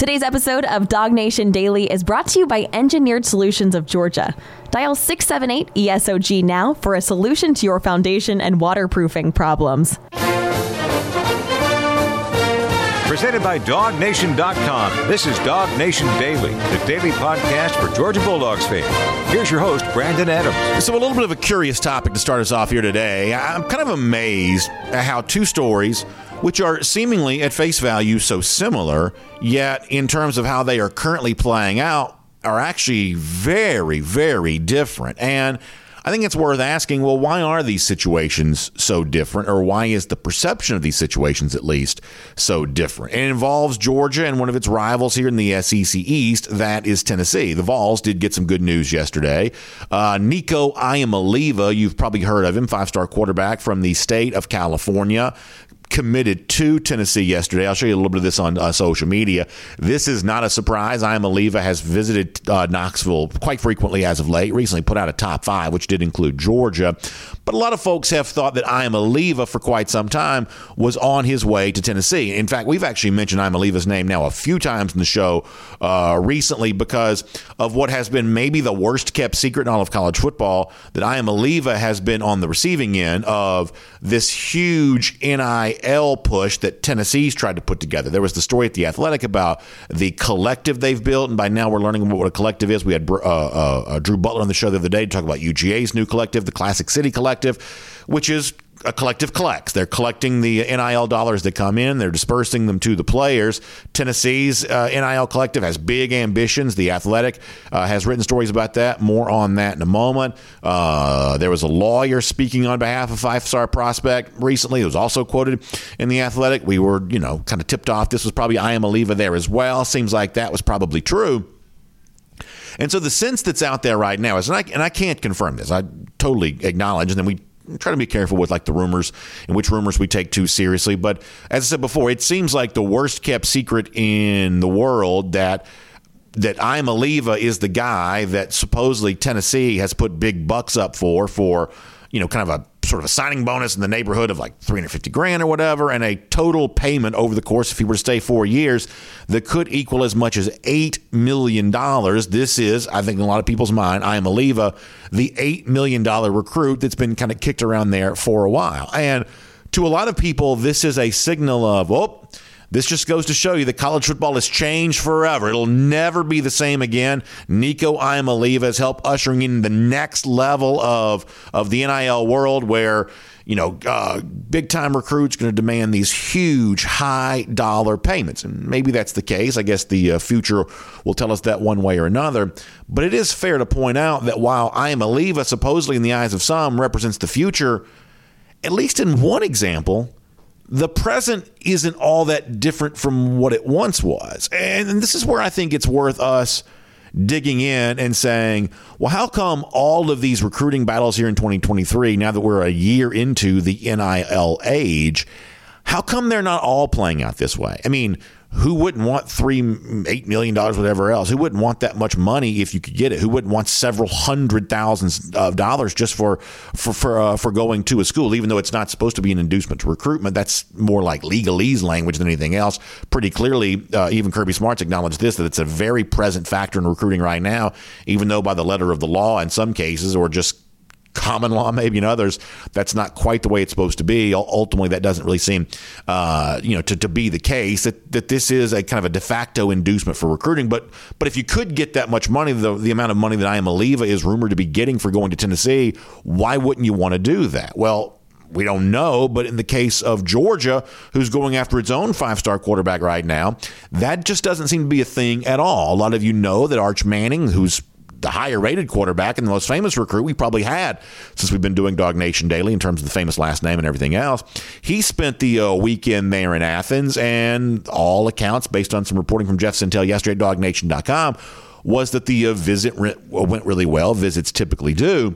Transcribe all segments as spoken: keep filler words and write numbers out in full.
Today's episode of Dog Nation Daily is brought to you by Engineered Solutions of Georgia. Dial six seven eight E S O G now for a solution to your foundation and waterproofing problems. Presented by Dog Nation dot com, this is Dog Nation Daily, the daily podcast for Georgia Bulldogs fans. Here's your host, Brandon Adams. So a little bit of a curious topic to start us off here today. I'm kind of amazed at how two stories, which are seemingly at face value so similar, yet in terms of how they are currently playing out, are actually very, very different. And I think it's worth asking, well, why are these situations so different, or why is the perception of these situations, at least, so different? It involves Georgia and one of its rivals here in the S E C East, that is Tennessee. The Vols did get some good news yesterday. Uh, Nico Iamaleava, you've probably heard of him, five-star quarterback from the state of California, committed to Tennessee yesterday. I'll show you a little bit of this on uh, social media. This is not a surprise. Iamaleava has visited uh, Knoxville quite frequently as of late, recently put out a top five, which did include Georgia. But a lot of folks have thought that Iamaleava for quite some time was on his way to Tennessee. In fact, we've actually mentioned Iamaleava's name now a few times in the show uh, recently because of what has been maybe the worst kept secret in all of college football, that Iamaleava has been on the receiving end of this huge N I L push that Tennessee's tried to put together. There was the story at The Athletic about the collective they've built, and by now we're learning what a collective is. We had uh, uh, Drew Butler on the show the other day to talk about U G A's new collective, the Classic City Collective, which is a collective collects. They're collecting the N I L dollars that come in. They're dispersing them to the players. Tennessee's uh, N I L collective has big ambitions. The Athletic uh, has written stories about that. More on that in a moment. Uh, there was a lawyer speaking on behalf of five-star prospect recently. It was also quoted in The Athletic. We were, you know, kind of tipped off. This was probably Iamaleava there as well. Seems like that was probably true. And so the sense that's out there right now is, and I, and I can't confirm this. I totally acknowledge, and then we try to be careful with like the rumors and which rumors we take too seriously. But as I said before, it seems like the worst kept secret in the world that that Iamaleava is the guy that supposedly Tennessee has put big bucks up for, for, you know, kind of a sort of a signing bonus in the neighborhood of like three hundred fifty grand or whatever, and a total payment over the course, if he were to stay four years, that could equal as much as eight million dollars. This is, I think in a lot of people's mind, Iamaleava, the eight million dollars recruit that's been kind of kicked around there for a while. And to a lot of people, this is a signal of, oh, this just goes to show you that college football has changed forever. It'll never be the same again. Nico Iamaleava has helped ushering in the next level of, of the N I L world where, you know, uh, big-time recruits going to demand these huge, high-dollar payments. And maybe that's the case. I guess the uh, future will tell us that one way or another. But it is fair to point out that while Iamaleava, supposedly in the eyes of some, represents the future, at least in one example, the present isn't all that different from what it once was. And this is where I think it's worth us digging in and saying, well, how come all of these recruiting battles here in twenty twenty-three, now that we're a year into the N I L age, how come they're not all playing out this way? I mean, who wouldn't want three, eight million dollars, whatever else? Who wouldn't want that much money if you could get it? Who wouldn't want several hundred thousands of dollars just for for for, uh, for going to a school, even though it's not supposed to be an inducement to recruitment? That's more like legalese language than anything else. Pretty clearly, uh, even Kirby Smart's acknowledged this, that it's a very present factor in recruiting right now, even though by the letter of the law in some cases, or just common law maybe in others, that's not quite the way it's supposed to be. Ultimately, that doesn't really seem uh you know to, to be the case, that that this is a kind of a de facto inducement for recruiting. But but if you could get that much money, the, the amount of money that Iamaleava is rumored to be getting for going to Tennessee, why wouldn't you want to do that? Well, we don't know, but in the case of Georgia, who's going after its own five-star quarterback right now, that just doesn't seem to be a thing at all. A lot of you know that Arch Manning, who's the higher-rated quarterback and the most famous recruit we probably had since we've been doing Dog Nation Daily in terms of the famous last name and everything else, he spent the uh, weekend there in Athens, and all accounts, based on some reporting from Jeff Sentell yesterday at Dog Nation dot com, was that the uh, visit re- went really well. Visits typically do.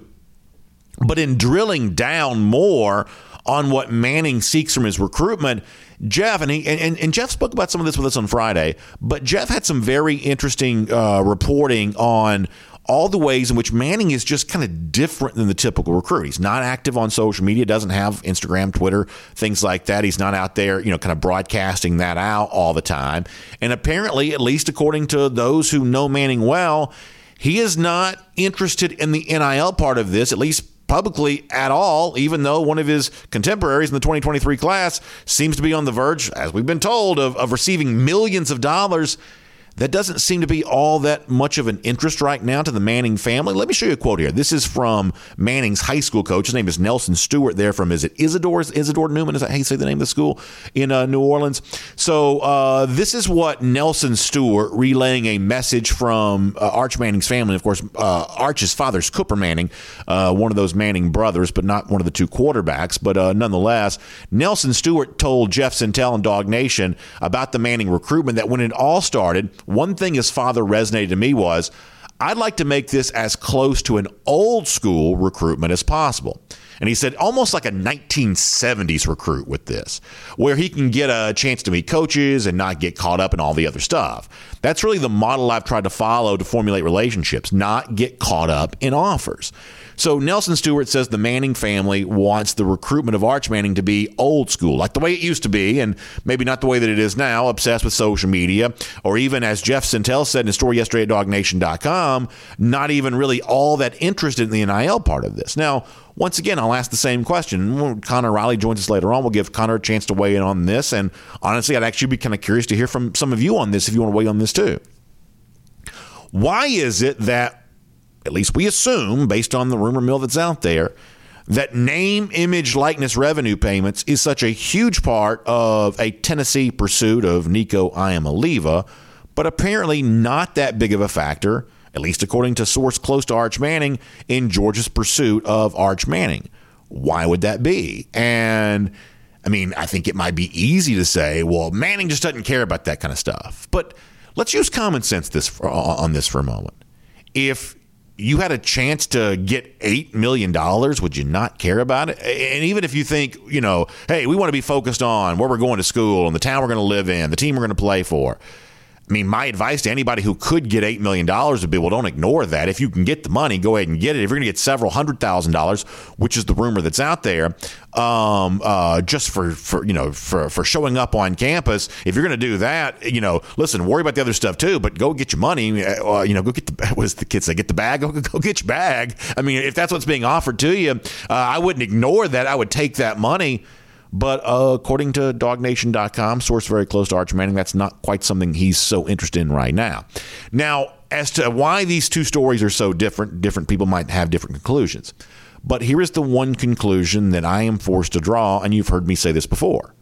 But in drilling down more on what Manning seeks from his recruitment, Jeff, and, he, and and Jeff spoke about some of this with us on Friday, but Jeff had some very interesting uh, reporting on all the ways in which Manning is just kind of different than the typical recruit. He's not active on social media, doesn't have Instagram, Twitter, things like that. He's not out there, you know, kind of broadcasting that out all the time. And apparently, at least according to those who know Manning well, he is not interested in the N I L part of this, at least publicly at all, even though one of his contemporaries in the twenty twenty-three class seems to be on the verge, as we've been told, of, of receiving millions of dollars. That doesn't seem to be all that much of an interest right now to the Manning family. Let me show you a quote here. This is from Manning's high school coach. His name is Nelson Stewart there from, is it Isidore? Is Isidore Newman? Is that how you say the name of the school in uh, New Orleans? So uh, this is what Nelson Stewart relaying a message from uh, Arch Manning's family. Of course, uh, Arch's father's Cooper Manning, uh, one of those Manning brothers, but not one of the two quarterbacks. But uh, nonetheless, Nelson Stewart told Jeff Sentell and Dog Nation about the Manning recruitment that when it all started, one thing his father resonated to me was, I'd like to make this as close to an old school recruitment as possible. And he said almost like a nineteen seventies recruit with this, where he can get a chance to meet coaches and not get caught up in all the other stuff. That's really the model I've tried to follow to formulate relationships, not get caught up in offers. So Nelson Stewart says the Manning family wants the recruitment of Arch Manning to be old school, like the way it used to be, and maybe not the way that it is now, obsessed with social media, or even, as Jeff Sentell said in his story yesterday at dog nation dot com, not even really all that interested in the N I L part of this. Now, once again, I'll ask the same question. When Connor Riley joins us later on, we'll give Connor a chance to weigh in on this. And honestly, I'd actually be kind of curious to hear from some of you on this if you want to weigh in on this too. Why is it that, at least we assume, based on the rumor mill that's out there, that name, image, likeness revenue payments is such a huge part of a Tennessee pursuit of Nico Iamaleava, but apparently not that big of a factor, at least according to source close to Arch Manning, in Georgia's pursuit of Arch Manning? Why would that be? And, I mean, I think it might be easy to say, well, Manning just doesn't care about that kind of stuff. But let's use common sense this for, on this for a moment. If you had a chance to get eight million dollars, would you not care about it? And even if you think, you know, hey, we want to be focused on where we're going to school and the town we're going to live in, the team we're going to play for. I mean, my advice to anybody who could get eight million dollars would be, well, don't ignore that. If you can get the money, go ahead and get it. If you're going to get several hundred thousand dollars, which is the rumor that's out there, um, uh, just for, for, you know, for, for showing up on campus, if you're going to do that, you know, listen, worry about the other stuff too, but go get your money. Uh, you know, go get the, what does the kids say? Get the bag? Go, go get your bag. I mean, if that's what's being offered to you, uh, I wouldn't ignore that. I would take that money. But uh, according to dog nation dot com, source very close to Arch Manning, that's not quite something he's so interested in right now. Now, as to why these two stories are so different, different people might have different conclusions. But here is the one conclusion that I am forced to draw, and you've heard me say this before,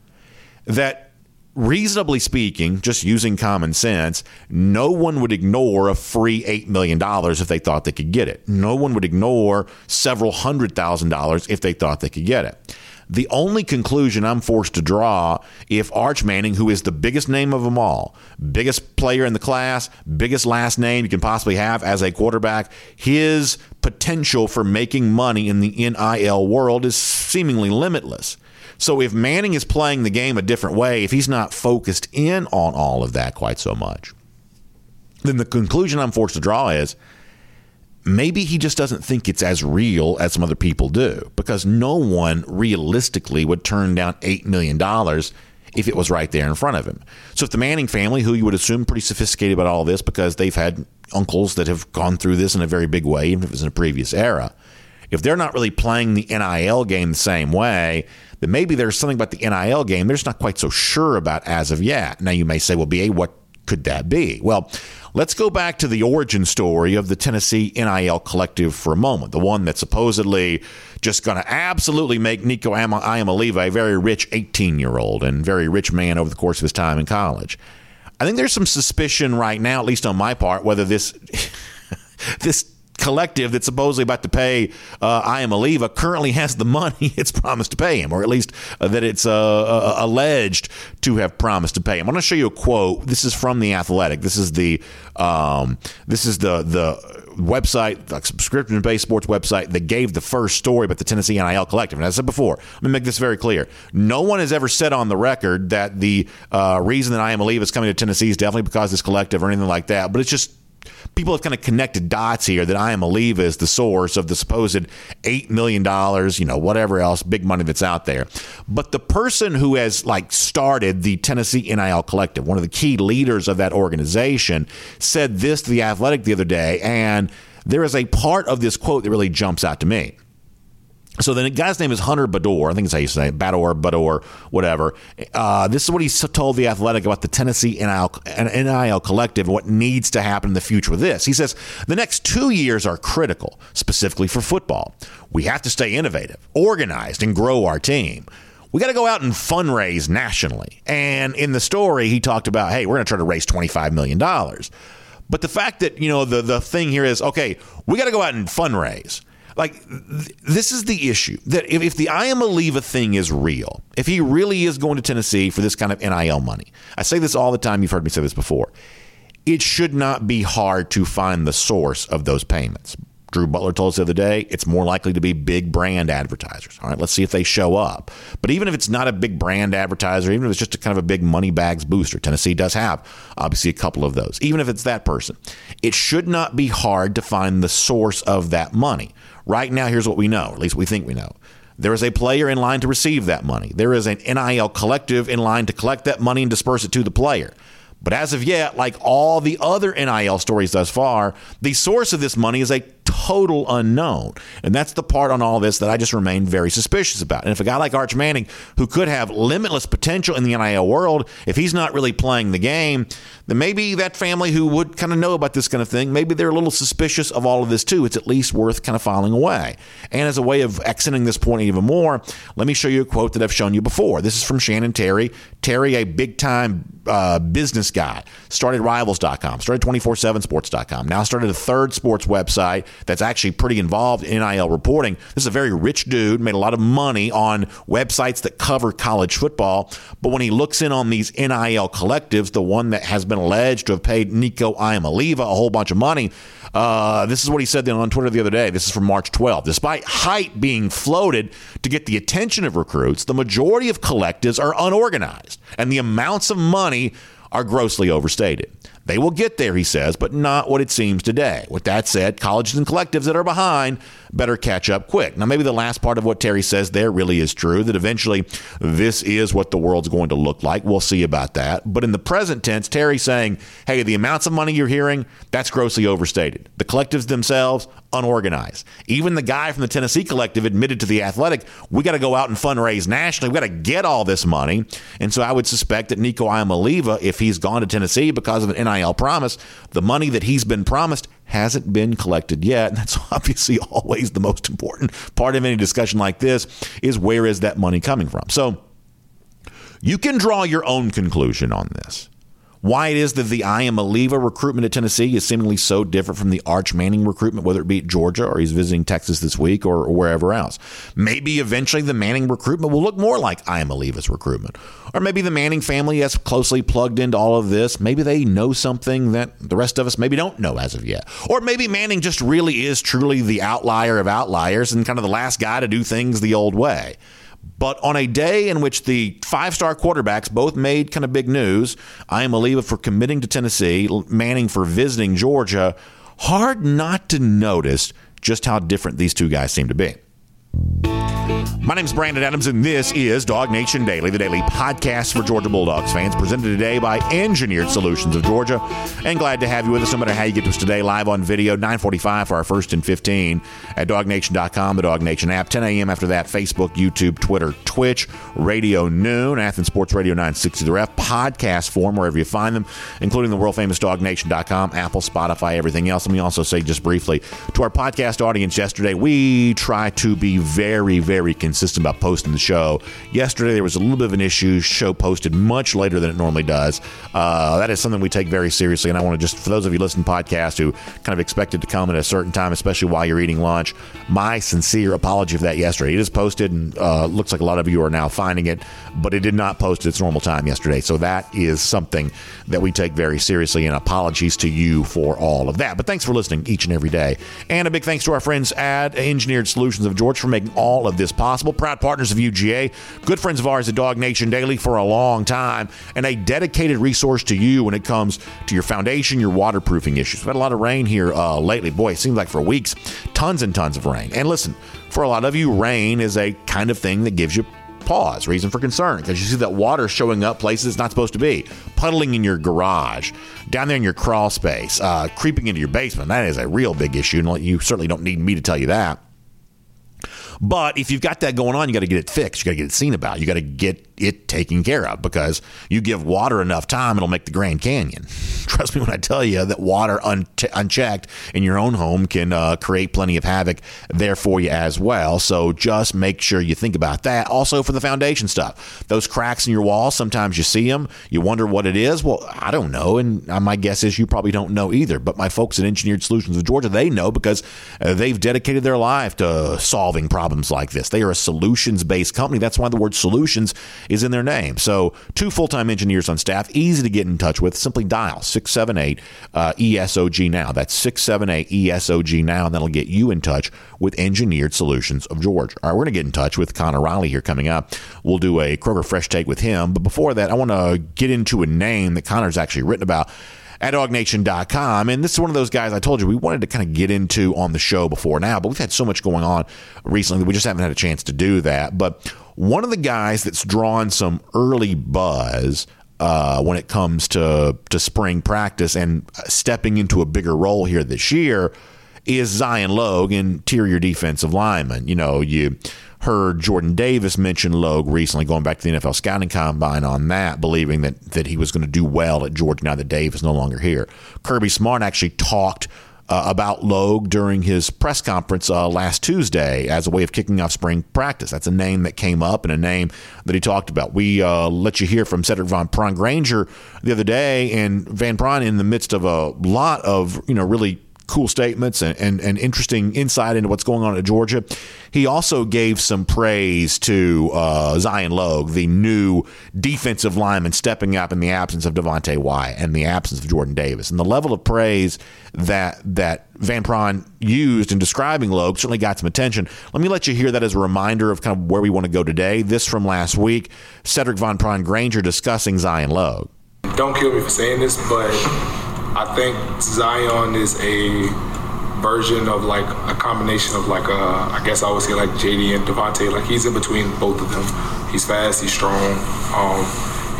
that reasonably speaking, just using common sense, no one would ignore a free eight million dollars if they thought they could get it. No one would ignore several hundred thousand dollars if they thought they could get it. The only conclusion I'm forced to draw, if Arch Manning, who is the biggest name of them all, biggest player in the class, biggest last name you can possibly have as a quarterback, his potential for making money in the N I L world is seemingly limitless. So if Manning is playing the game a different way, if he's not focused in on all of that quite so much, then the conclusion I'm forced to draw is, maybe he just doesn't think it's as real as some other people do, because no one realistically would turn down eight million dollars if it was right there in front of him. So if the Manning family, who you would assume pretty sophisticated about all this because they've had uncles that have gone through this in a very big way, even if it was in a previous era, if they're not really playing the N I L game the same way, then maybe there's something about the N I L game they're just not quite so sure about as of yet. Now you may say, well, B A, what could that be? Well, let's go back to the origin story of the Tennessee N I L collective for a moment, the one that's supposedly just going to absolutely make Nico Iamaleava a very rich eighteen-year-old and very rich man over the course of his time in college. I think there's some suspicion right now, at least on my part, whether this this collective that's supposedly about to pay uh, Iamaleava currently has the money it's promised to pay him, or at least uh, that it's uh, uh, alleged to have promised to pay him. I'm going to show you a quote. This is from The Athletic. This is the um, this is the the website, the subscription-based sports website that gave the first story about the Tennessee N I L collective. And as I said before, let me make this very clear. No one has ever said on the record that the uh, reason that Iamaleava is coming to Tennessee is definitely because of this collective or anything like that, but it's just people have kind of connected dots here that Iamaleava is the source of the supposed eight million dollars, you know, whatever else, big money that's out there. But the person who has, like, started the Tennessee N I L Collective, one of the key leaders of that organization, said this to The Athletic the other day, and there is a part of this quote that really jumps out to me. So the guy's name is Hunter Bador. I think that's how you say it, Bador, Bador, whatever. Uh, this is what he told The Athletic about the Tennessee N I L Collective and what needs to happen in the future with this. He says, the next two years are critical, specifically for football. We have to stay innovative, organized, and grow our team. We got to go out and fundraise nationally. And in the story, he talked about, hey, we're going to try to raise twenty-five million dollars. But the fact that, you know, the, the thing here is, okay, we got to go out and fundraise. Like, th- this is the issue, that if, if the Iamaleava thing is real, if he really is going to Tennessee for this kind of N I L money, I say this all the time. You've heard me say this before. It should not be hard to find the source of those payments. Drew Butler told us the other day, it's more likely to be big brand advertisers. All right, let's see if they show up. But even if it's not a big brand advertiser, even if it's just a kind of a big money bags booster, Tennessee does have obviously a couple of those. Even if it's that person, it should not be hard to find the source of that money. Right now, here's what we know, or at least we think we know. There is a player in line to receive that money. There is an N I L collective in line to collect that money and disperse it to the player. But as of yet, like all the other N I L stories thus far, the source of this money is a total unknown. And that's the part on all this that I just remain very suspicious about. And if a guy like Arch Manning, who could have limitless potential in the N I L world, if he's not really playing the game, then maybe that family who would kind of know about this kind of thing, maybe they're a little suspicious of all of this too. It's at least worth kind of filing away. And as a way of accenting this point even more, let me show you a quote that I've shown you before. This is from Shannon Terry. Terry, a big-time uh, business guy, started Rivals dot com, started two four seven sports dot com, now started a third sports website that's actually pretty involved in N I L reporting. This is a very rich dude, made a lot of money on websites that cover college football, but when he looks in on these N I L collectives, the one that has been alleged to have paid Nico Iamaleava a whole bunch of money, uh, this is what he said on Twitter the other day. This is from March twelfth. Despite hype being floated to get the attention of recruits, the majority of collectives are unorganized, and the amounts of money are grossly overstated. They will get there, he says, but not what it seems today. With that said, colleges and collectives that are behind better catch up quick. Now, maybe the last part of what Terry says there really is true, that eventually this is what the world's going to look like. We'll see about that. But in the present tense, Terry's saying, hey, the amounts of money you're hearing, that's grossly overstated. The collectives themselves, unorganized. Even the guy from the Tennessee collective admitted to The Athletic, we got to go out and fundraise nationally. We got to get all this money. And so I would suspect that Nico Iamaleava, if he's gone to Tennessee because of an N I L promise, the money that he's been promised hasn't been collected yet. And that's obviously always the most important part of any discussion like this, is where is that money coming from? So you can draw your own conclusion on this. Why it is that the Iamaleava recruitment at Tennessee is seemingly so different from the Arch Manning recruitment, whether it be at Georgia or he's visiting Texas this week or, or wherever else. Maybe eventually the Manning recruitment will look more like Iamaleava's recruitment. Or maybe the Manning family has closely plugged into all of this. Maybe they know something that the rest of us maybe don't know as of yet. Or maybe Manning just really is truly the outlier of outliers and kind of the last guy to do things the old way. But on a day in which the five-star quarterbacks both made kind of big news, Iamaleava for committing to Tennessee, Manning for visiting Georgia, hard not to notice just how different these two guys seem to be. My name is Brandon Adams, and this is Dog Nation Daily, the daily podcast for Georgia Bulldogs fans, presented today by Engineered Solutions of Georgia. And glad to have you with us, no matter how you get to us today, live on video, nine forty-five for our first and fifteen at dog nation dot com, the Dog Nation app, ten a.m. after that, Facebook, YouTube, Twitter, Twitch, Radio Noon, Athens Sports Radio nine sixty The Ref, podcast form, wherever you find them, including the world-famous dog nation dot com, Apple, Spotify, everything else. Let me also say just briefly to our podcast audience yesterday, we try to be very, very consistent. Consistent about posting the show. Yesterday there was a little bit of an issue. Show posted much later than it normally does. Uh, that is something we take very seriously, and I want to just, for those of you listening to podcasts who kind of expected to come at a certain time, especially while you're eating lunch, my sincere apology for that yesterday. It is posted, and uh, looks like a lot of you are now finding it, but it did not post at its normal time yesterday. So that is something that we take very seriously, and apologies to you for all of that. But thanks for listening each and every day. And a big thanks to our friends at Engineered Solutions of Georgia for making all of this possible. possible. Proud partners of U G A, good friends of ours at Dog Nation Daily for a long time, and a dedicated resource to you when it comes to your foundation, your waterproofing issues. We've had a lot of rain here uh, lately. Boy, it seems like for weeks, tons and tons of rain. And listen, for a lot of you, rain is a kind of thing that gives you pause, reason for concern, because you see that water showing up places it's not supposed to be, puddling in your garage, down there in your crawl space, uh, creeping into your basement. That is a real big issue, and you certainly don't need me to tell you that. But if you've got that going on, you got to get it fixed. You got to get it seen about. You got to get it taken care of, because you give water enough time, it'll make the Grand Canyon. Trust me when I tell you that water un- unchecked in your own home can uh, create plenty of havoc there for you as well. So just make sure you think about that. Also, for the foundation stuff, those cracks in your wall, sometimes you see them. You wonder what it is. Well, I don't know. And my guess is you probably don't know either. But my folks at Engineered Solutions of Georgia, they know, because they've dedicated their life to solving problems. Problems like this. They are a solutions-based company. That's why the word solutions is in their name. So two full-time engineers on staff, easy to get in touch with. Simply dial six seven eight E S O G now. That's six seven eight E S O G now, and that'll get you in touch with Engineered Solutions of Georgia. All right, we're going to get in touch with Connor Riley here coming up. We'll do a Kroger Fresh Take with him. But before that, I want to get into a name that Connor's actually written about at dog nation dot com. And this is one of those guys I told you we wanted to kind of get into on the show before now, but we've had so much going on recently that we just haven't had a chance to do that. But one of the guys that's drawn some early buzz uh, when it comes to, to spring practice and stepping into a bigger role here this year is Zion Logue, interior defensive lineman. You know, you heard Jordan Davis mention Logue recently, going back to the N F L Scouting Combine on that, believing that, that he was going to do well at Georgia now that Dave is no longer here. Kirby Smart actually talked uh, about Logue during his press conference uh, last Tuesday as a way of kicking off spring practice. That's a name that came up and a name that he talked about. We uh, let you hear from Cedric Van Pran-Granger the other day, and Van Pran, in the midst of a lot of, you know, really cool statements and, and, and interesting insight into what's going on at Georgia, he also gave some praise to uh, Zion Logue, the new defensive lineman stepping up in the absence of Devontae Wyatt and the absence of Jordan Davis. And the level of praise that that Van Pran used in describing Logue certainly got some attention. Let me let you hear that as a reminder of kind of where we want to go today. This from last week, Cedric Van Pran-Granger discussing Zion Logue. Don't kill me for saying this, but I think Zion is a version of like a combination of like, uh, I guess I would say like J D and Devontae. Like he's in between both of them. He's fast, he's strong. Um,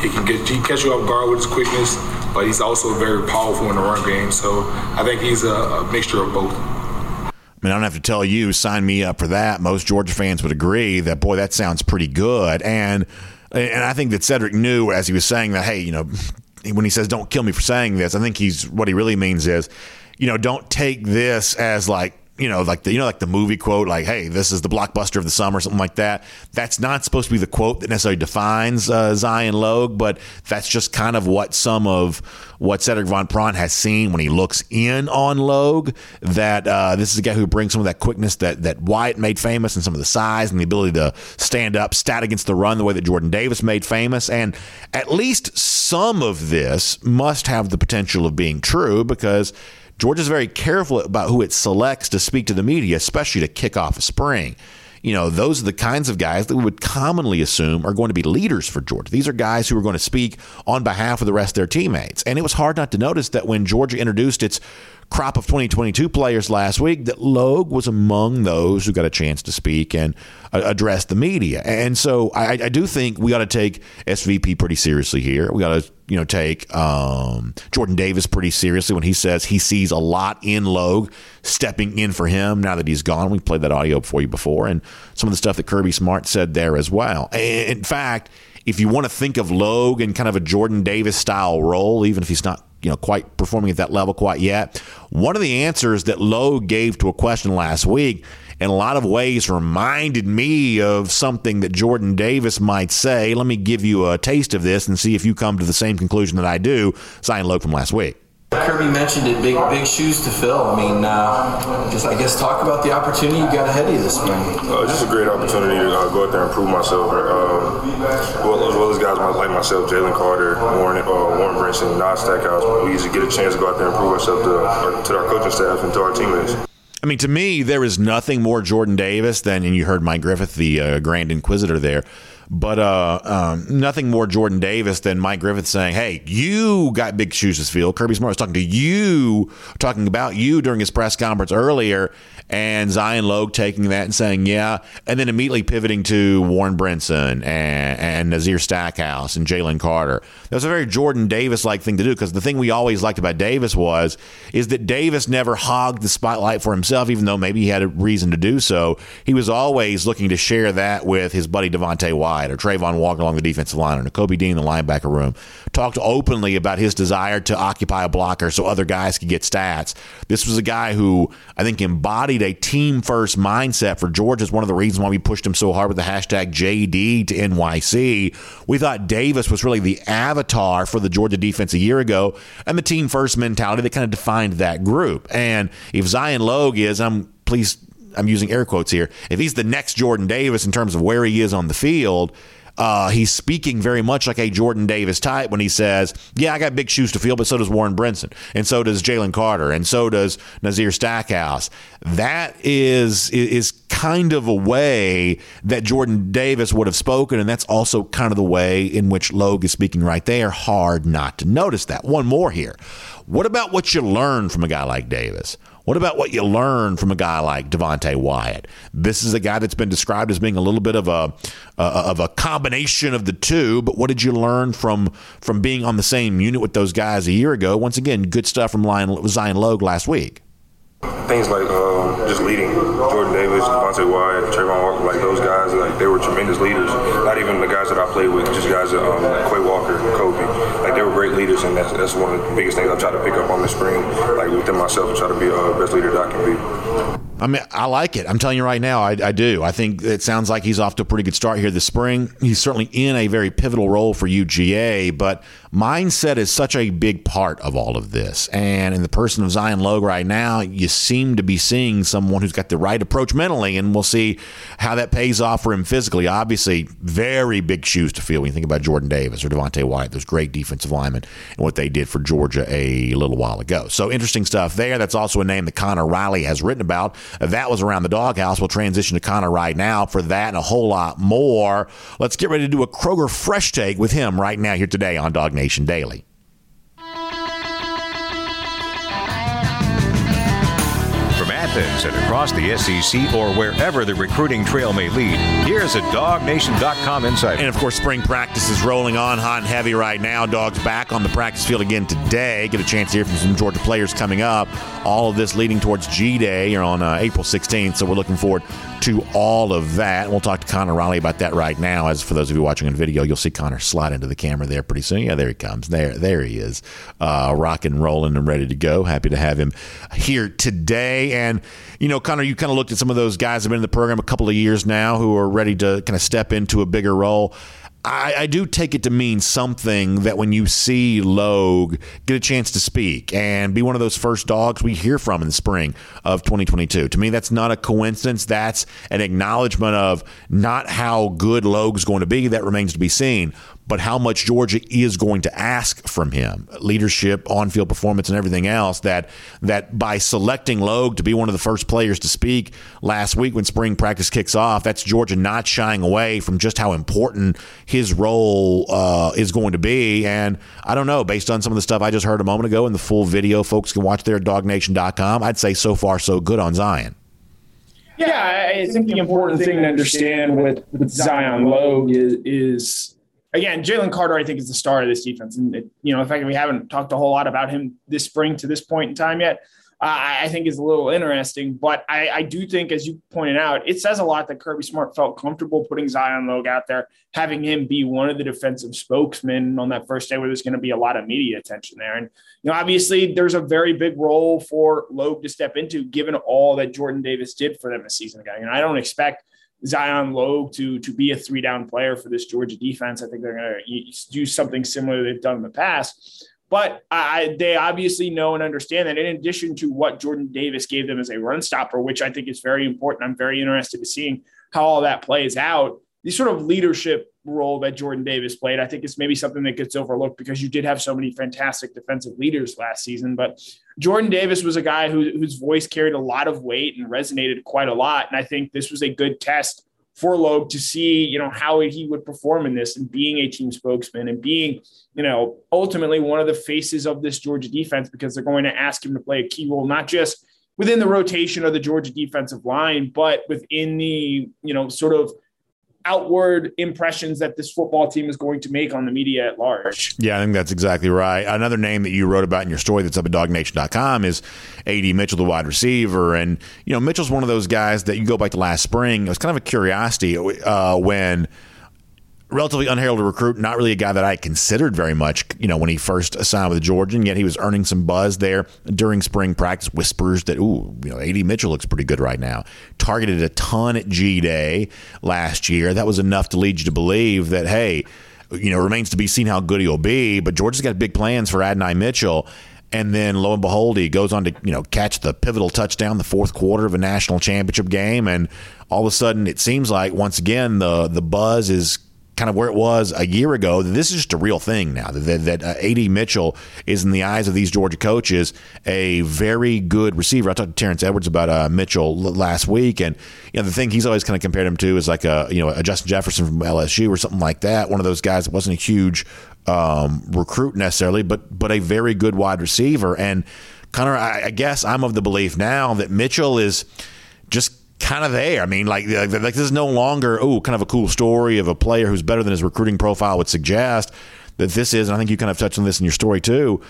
he can get he can catch you off guard with his quickness, but he's also very powerful in the run game. So I think he's a, a mixture of both. I mean, I don't have to tell you, sign me up for that. Most Georgia fans would agree that, boy, that sounds pretty good. And, and I think that Cedric knew as he was saying that, hey, you know, when he says, don't kill me for saying this, I think he's what he really means is, you know, don't take this as like, you know, like the, you know, like the movie quote, like, hey, this is the blockbuster of the summer, something like that. That's not supposed to be the quote that necessarily defines uh, Zion Logue, but that's just kind of what some of what Cedric Van Pran has seen when he looks in on Logue, that uh, this is a guy who brings some of that quickness that, that Wyatt made famous, and some of the size and the ability to stand up, stat against the run the way that Jordan Davis made famous. And at least some of this must have the potential of being true, because Georgia's very careful about who it selects to speak to the media, especially to kick off a spring. You know, those are the kinds of guys that we would commonly assume are going to be leaders for Georgia. These are guys who are going to speak on behalf of the rest of their teammates. And it was hard not to notice that when Georgia introduced its crop of twenty twenty-two players last week, that Logue was among those who got a chance to speak and uh, address the media. And so I, I do think we ought to take S V P pretty seriously here. We ought to, you know, take um, Jordan Davis pretty seriously when he says he sees a lot in Logue stepping in for him now that he's gone. We played that audio for you before, and some of the stuff that Kirby Smart said there as well. And in fact, if you want to think of Logue in kind of a Jordan Davis style role, even if he's not, you know, quite performing at that level quite yet, one of the answers that Logue gave to a question last week in a lot of ways reminded me of something that Jordan Davis might say. Let me give you a taste of this and see if you come to the same conclusion that I do. Zion Logue from last week. Kirby mentioned it, big big shoes to fill. I mean, uh, just I guess talk about the opportunity you got ahead of you this spring. Uh, just a great opportunity to uh, go out there and prove myself. Um, well, as well as guys like myself, Jalen Carter, Warren uh, Warren Brinson, Nazir Stackhouse, we usually get a chance to go out there and prove ourselves to, to our coaching staff and to our teammates. I mean, to me, there is nothing more Jordan Davis than, and you heard Mike Griffith, the uh, Grand Inquisitor there, but uh, um, nothing more Jordan Davis than Mike Griffith saying, hey, you got big shoes to fill. Kirby Smart was talking to you, talking about you during his press conference earlier, and Zion Logue taking that and saying, yeah, and then immediately pivoting to Warren Brinson and, and Nazir Stackhouse and Jalen Carter. That was a very Jordan Davis-like thing to do, because the thing we always liked about Davis was is that Davis never hogged the spotlight for himself, even though maybe he had a reason to do so. He was always looking to share that with his buddy Devontae Wyatt or Trayvon Walker along the defensive line or Nakobe Dean in the linebacker room. Talked openly about his desire to occupy a blocker so other guys could get stats. This was a guy who I think embodied a team-first mindset for Georgia. It's one of the reasons why we pushed him so hard with the hashtag J D to N Y C. We thought Davis was really the avatar for the Georgia defense a year ago and the team-first mentality that kind of defined that group. And if Zion Logue is, I'm please, I'm using air quotes here, if he's the next Jordan Davis in terms of where he is on the field, uh, he's speaking very much like a Jordan Davis type when he says, yeah, I got big shoes to fill, but so does Warren Brinson, and so does Jalen Carter, and so does Nazir Stackhouse. That is is kind of a way that Jordan Davis would have spoken, and that's also kind of the way in which Logue is speaking right there. Hard not to notice that. One more here. What about what you learn from a guy like Davis? What about what you learn from a guy like Devontae Wyatt? This is a guy that's been described as being a little bit of a uh, of a combination of the two, but what did you learn from from being on the same unit with those guys a year ago? Once again, good stuff from Zion Logue last week. Things like um, just leading Jordan Davis, Devontae Wyatt, Trayvon Walker, like those guys, like they were tremendous leaders. Not even the guys that I played with, just guys that, um, like Quay Walker, Kobe, like they were great leaders, and that's, that's one of the biggest things I try to pick up on the spring, like within myself, and try to be the uh, best leader that I can be. I mean, I like it. I'm telling you right now, I, I do. I think it sounds like he's off to a pretty good start here this spring. He's certainly in a very pivotal role for U G A, but mindset is such a big part of all of this. And in the person of Zion Logue right now, you seem to be seeing someone who's got the right approach mentally, and we'll see how that pays off for him physically. Obviously, very big shoes to fill when you think about Jordan Davis or Devontae Wyatt, those great defensive linemen, and what they did for Georgia a little while ago. So interesting stuff there. That's also a name that Connor Riley has written about. That was around the doghouse. We'll transition to Connor right now for that and a whole lot more. Let's get ready to do a Kroger Fresh Take with him right now here today on Dog Nation Daily. From Athens and across the S E C or wherever the recruiting trail may lead, here's a dog nation dot com insight. And, of course, spring practice is rolling on hot and heavy right now. Dogs back on the practice field again today. Get a chance to hear from some Georgia players coming up. All of this leading towards G-Day on uh, April sixteenth, so we're looking forward to all of that. We'll talk to Connor Riley about that right now. As for those of you watching on video, you'll see Connor slide into the camera there pretty soon. Yeah, there he comes. There there he is, uh, rocking, rolling, and ready to go. Happy to have him here today. And, you know, Connor, you kind of looked at some of those guys who have been in the program a couple of years now who are ready to kind of step into a bigger role. I, I do take it to mean something that when you see Logue get a chance to speak and be one of those first dogs we hear from in the spring of twenty twenty-two. To me, that's not a coincidence. That's an acknowledgement of not how good Logue's going to be. That remains to be seen. But how much Georgia is going to ask from him, leadership, on-field performance, and everything else, that that by selecting Logue to be one of the first players to speak last week when spring practice kicks off, that's Georgia not shying away from just how important his role uh, is going to be. And I don't know, based on some of the stuff I just heard a moment ago in the full video folks can watch there at dog nation dot com, I'd say so far so good on Zion. Yeah, I think the important thing to understand with, with Zion Logue is, is – again, Jalen Carter, I think, is the star of this defense. And, it, you know, the fact that we haven't talked a whole lot about him this spring to this point in time yet, uh, I think is a little interesting. But I, I do think, as you pointed out, it says a lot that Kirby Smart felt comfortable putting Zion Logue out there, having him be one of the defensive spokesmen on that first day where there's going to be a lot of media attention there. And, you know, obviously there's a very big role for Logue to step into, given all that Jordan Davis did for them a season ago. You know, I don't expect Zion Logue to to be a three-down player for this Georgia defense. I think they're going to do something similar they've done in the past. But I, they obviously know and understand that in addition to what Jordan Davis gave them as a run stopper, which I think is very important, I'm very interested in seeing how all that plays out, these sort of leadership role that Jordan Davis played. I think it's maybe something that gets overlooked because you did have so many fantastic defensive leaders last season, but Jordan Davis was a guy who, whose voice carried a lot of weight and resonated quite a lot. And I think this was a good test for Logue to see, you know, how he would perform in this and being a team spokesman and being, you know, ultimately one of the faces of this Georgia defense, because they're going to ask him to play a key role, not just within the rotation of the Georgia defensive line, but within the, you know, sort of outward impressions that this football team is going to make on the media at large. Yeah, I think that's exactly right. Another name that you wrote about in your story that's up at dog nation dot com is A D. Mitchell, the wide receiver. And, you know, Mitchell's one of those guys that you go back to last spring. It was kind of a curiosity uh, when relatively unheralded recruit, not really a guy that I considered very much, you know, when he first signed with Georgia, and yet he was earning some buzz there during spring practice. Whispers that, ooh, you know, A D. Mitchell looks pretty good right now. Targeted a ton at G-Day last year. That was enough to lead you to believe that, hey, you know, remains to be seen how good he'll be, but Georgia's got big plans for A D. Mitchell. And then, lo and behold, he goes on to, you know, catch the pivotal touchdown the fourth quarter of a national championship game, and all of a sudden it seems like, once again, the the buzz is kind of where it was a year ago. This is just a real thing now, that, that uh, A D. Mitchell is, in the eyes of these Georgia coaches, a very good receiver. I talked to Terrence Edwards about uh, Mitchell l- last week, and you know, the thing he's always kind of compared him to is like a, you know, a Justin Jefferson from L S U or something like that. One of those guys that wasn't a huge um, recruit necessarily, but but a very good wide receiver. And Connor, I, I guess I'm of the belief now that Mitchell is just kind of there. I mean, like, like, like this is no longer, oh, kind of a cool story of a player who's better than his recruiting profile would suggest. That this is, and I think you kind of touched on this in your story too,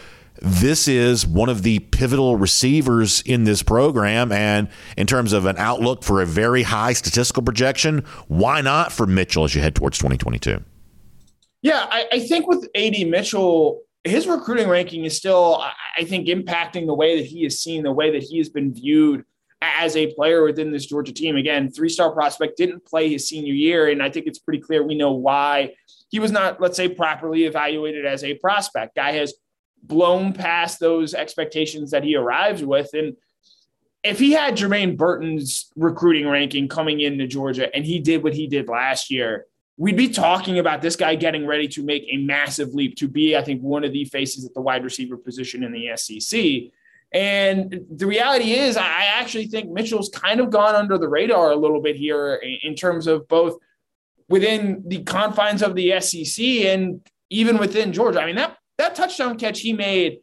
this is one of the pivotal receivers in this program. And in terms of an outlook for a very high statistical projection, why not for Mitchell as you head towards twenty twenty-two? Yeah, I, I think with A D. Mitchell, his recruiting ranking is still, I think, impacting the way that he is seen, the way that he has been viewed as a player within this Georgia team. Again, three-star prospect, didn't play his senior year, and I think it's pretty clear we know why he was not, let's say, properly evaluated as a prospect. Guy has blown past those expectations that he arrived with, and if he had Jermaine Burton's recruiting ranking coming into Georgia and he did what he did last year, we'd be talking about this guy getting ready to make a massive leap to be, I think, one of the faces at the wide receiver position in the S E C. And the reality is, I actually think Mitchell's kind of gone under the radar a little bit here in terms of both within the confines of the S E C and even within Georgia. I mean, that, that touchdown catch he made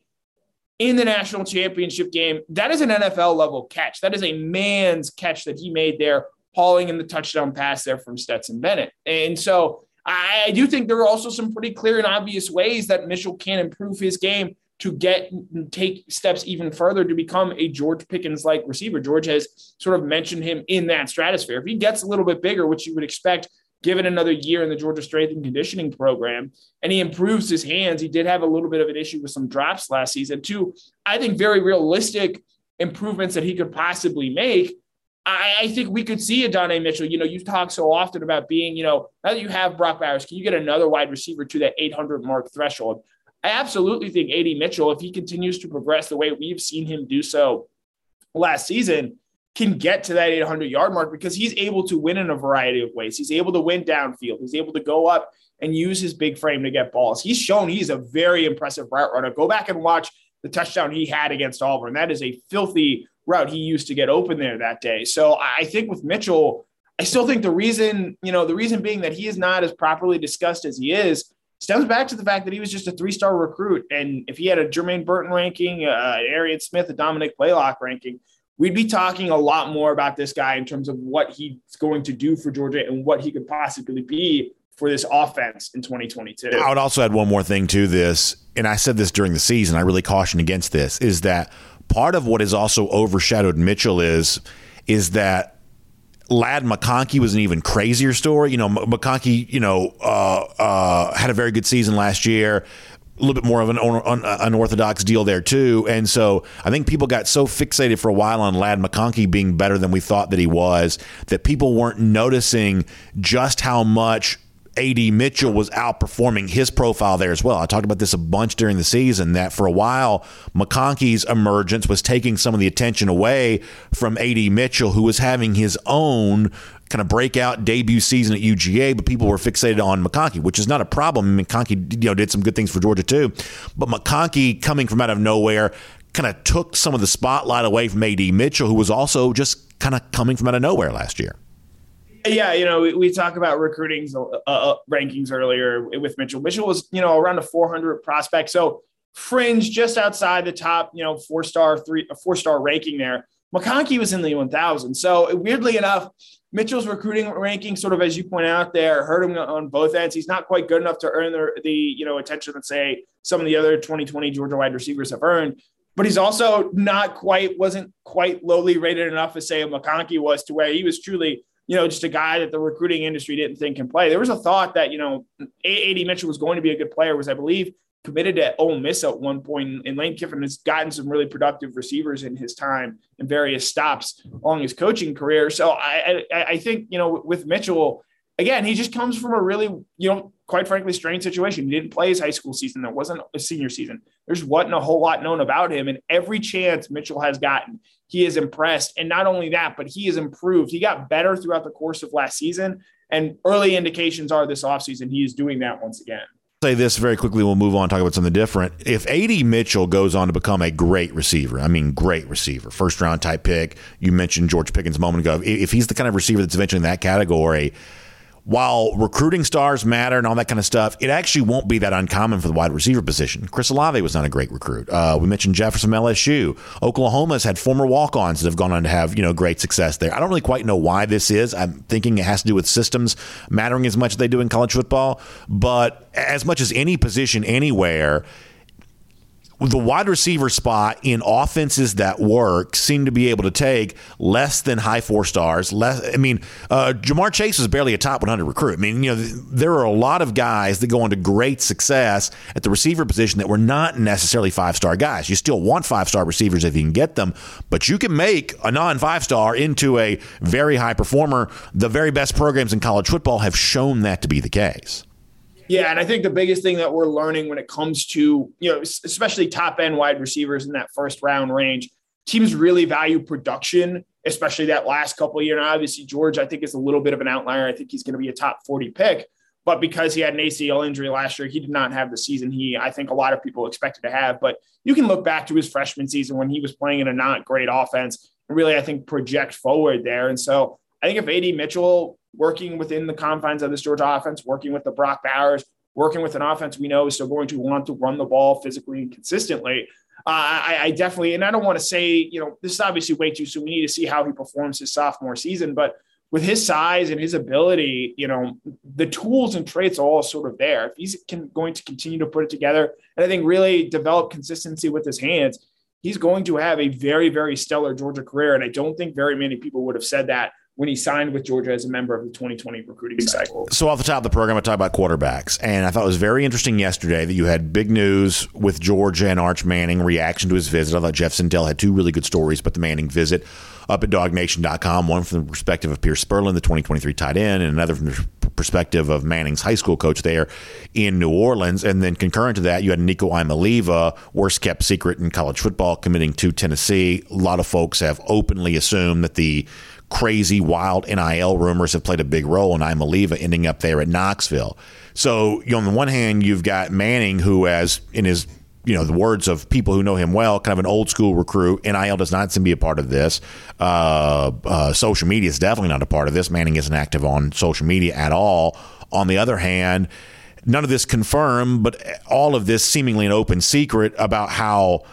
in the national championship game, that is an N F L level catch. That is a man's catch that he made there, hauling in the touchdown pass there from Stetson Bennett. And so I, I do think there are also some pretty clear and obvious ways that Mitchell can improve his game to get take steps even further to become a George Pickens-like receiver. George has sort of mentioned him in that stratosphere. If he gets a little bit bigger, which you would expect given another year in the Georgia strength and conditioning program, and he improves his hands, he did have a little bit of an issue with some drops last season. Two, I think, very realistic improvements that he could possibly make. I, I think we could see a Adonai Mitchell. You know, you talk so often about being, you know, now that you have Brock Bowers, can you get another wide receiver to that eight hundred mark threshold? I absolutely think A D. Mitchell, if he continues to progress the way we've seen him do so last season, can get to that eight hundred-yard mark because he's able to win in a variety of ways. He's able to win downfield. He's able to go up and use his big frame to get balls. He's shown he's a very impressive route runner. Go back and watch the touchdown he had against Auburn. That is a filthy route he used to get open there that day. So I think with Mitchell, I still think the reason, you know, the reason being that he is not as properly discussed as he is stems back to the fact that he was just a three-star recruit. And if he had a Jermaine Burton ranking, uh, an Arian Smith, a Dominic Blaylock ranking, we'd be talking a lot more about this guy in terms of what he's going to do for Georgia and what he could possibly be for this offense in twenty twenty-two. I would also add one more thing to this, and I said this during the season, I really caution against this, is that part of what has also overshadowed Mitchell is, is that Ladd McConkey was an even crazier story. You know, McConkey, you know, uh, uh, had a very good season last year, a little bit more of an un- unorthodox deal there too. And so I think people got so fixated for a while on Ladd McConkey being better than we thought that he was, that people weren't noticing just how much A D. Mitchell was outperforming his profile there as well. I talked about this a bunch during the season, that for a while, McConkey's emergence was taking some of the attention away from A D. Mitchell, who was having his own kind of breakout debut season at U G A, but people were fixated on McConkey, which is not a problem. McConkey, you know, did some good things for Georgia too, but McConkey coming from out of nowhere kind of took some of the spotlight away from A D. Mitchell, who was also just kind of coming from out of nowhere last year. Yeah, you know, we, we talked about recruiting uh, rankings earlier with Mitchell. Mitchell was, you know, around a four hundred prospect, so fringe, just outside the top, you know, four-star, three, four-star ranking there. McConkey was in the one thousand. So weirdly enough, Mitchell's recruiting ranking, sort of as you point out there, hurt him on both ends. He's not quite good enough to earn the, the you know, attention that, say, some of the other twenty twenty Georgia wide receivers have earned. But he's also not quite, wasn't quite lowly rated enough as, say, McConkey was, to where he was truly, you know, just a guy that the recruiting industry didn't think can play. There was a thought that, you know, A D. Mitchell was going to be a good player, was, I believe, committed to Ole Miss at one point, and Lane Kiffin has gotten some really productive receivers in his time and various stops along his coaching career. So I, I, I think, you know, with Mitchell, again, he just comes from a really, you know, quite frankly, strange situation. He didn't play his high school season. There wasn't a senior season. There's wasn't a whole lot known about him. And every chance Mitchell has gotten, he is impressed. And not only that, but he has improved. He got better throughout the course of last season. And early indications are this offseason, he is doing that once again. Say this very quickly, we'll move on, talk about something different. If A D. Mitchell goes on to become a great receiver, I mean, great receiver, first round type pick, you mentioned George Pickens a moment ago. If he's the kind of receiver that's eventually in that category, while recruiting stars matter and all that kind of stuff, it actually won't be that uncommon for the wide receiver position. Chris Olave was not a great recruit. Uh, we mentioned Jefferson from L S U. Oklahoma's had former walk-ons that have gone on to have, you know, great success there. I don't really quite know why this is. I'm thinking it has to do with systems mattering as much as they do in college football. But as much as any position anywhere, the wide receiver spot in offenses that work seem to be able to take less than high four stars. Less, I mean, uh, Jamar Chase is barely a top one hundred recruit. I mean, you know, there are a lot of guys that go on to great success at the receiver position that were not necessarily five-star guys. You still want five-star receivers if you can get them, but you can make a non-five-star into a very high performer. The very best programs in college football have shown that to be the case. Yeah, and I think the biggest thing that we're learning when it comes to, you know, especially top-end wide receivers in that first-round range, teams really value production, especially that last couple of years. Now, obviously, George, I think, is a little bit of an outlier. I think he's going to be a top forty pick, but because he had an A C L injury last year, he did not have the season he, I think, a lot of people expected to have. But you can look back to his freshman season when he was playing in a not great offense and really, I think, project forward there. And so I think if A D. Mitchell, working within the confines of this Georgia offense, working with the Brock Bowers, working with an offense we know is still going to want to run the ball physically and consistently, uh, I, I definitely, and I don't want to say, you know, this is obviously way too soon. We need to see how he performs his sophomore season, but with his size and his ability, you know, the tools and traits are all sort of there. If he's can, going to continue to put it together and I think really develop consistency with his hands, he's going to have a very, very stellar Georgia career. And I don't think very many people would have said that when he signed with Georgia as a member of the twenty twenty recruiting cycle. So off the top of the program, I talk about quarterbacks. And I thought it was very interesting yesterday that you had big news with Georgia and Arch Manning, reaction to his visit. I thought Jeff Sentell had two really good stories about the Manning visit up at dog nation dot com, one from the perspective of Pierce Sperlin, the twenty twenty-three tight end, and another from the perspective of Manning's high school coach there in New Orleans. And then concurrent to that, you had Nico Iamaleava, worst kept secret in college football, committing to Tennessee. A lot of folks have openly assumed that the crazy, wild N I L rumors have played a big role, and Iamaleava ending up there at Knoxville. So, you know, on the one hand, you've got Manning, who has, in his, you know, the words of people who know him well, kind of an old school recruit. N I L does not seem to be a part of this. Uh, uh, social media is definitely not a part of this. Manning isn't active on social media at all. On the other hand, none of this confirmed, but all of this seemingly an open secret about how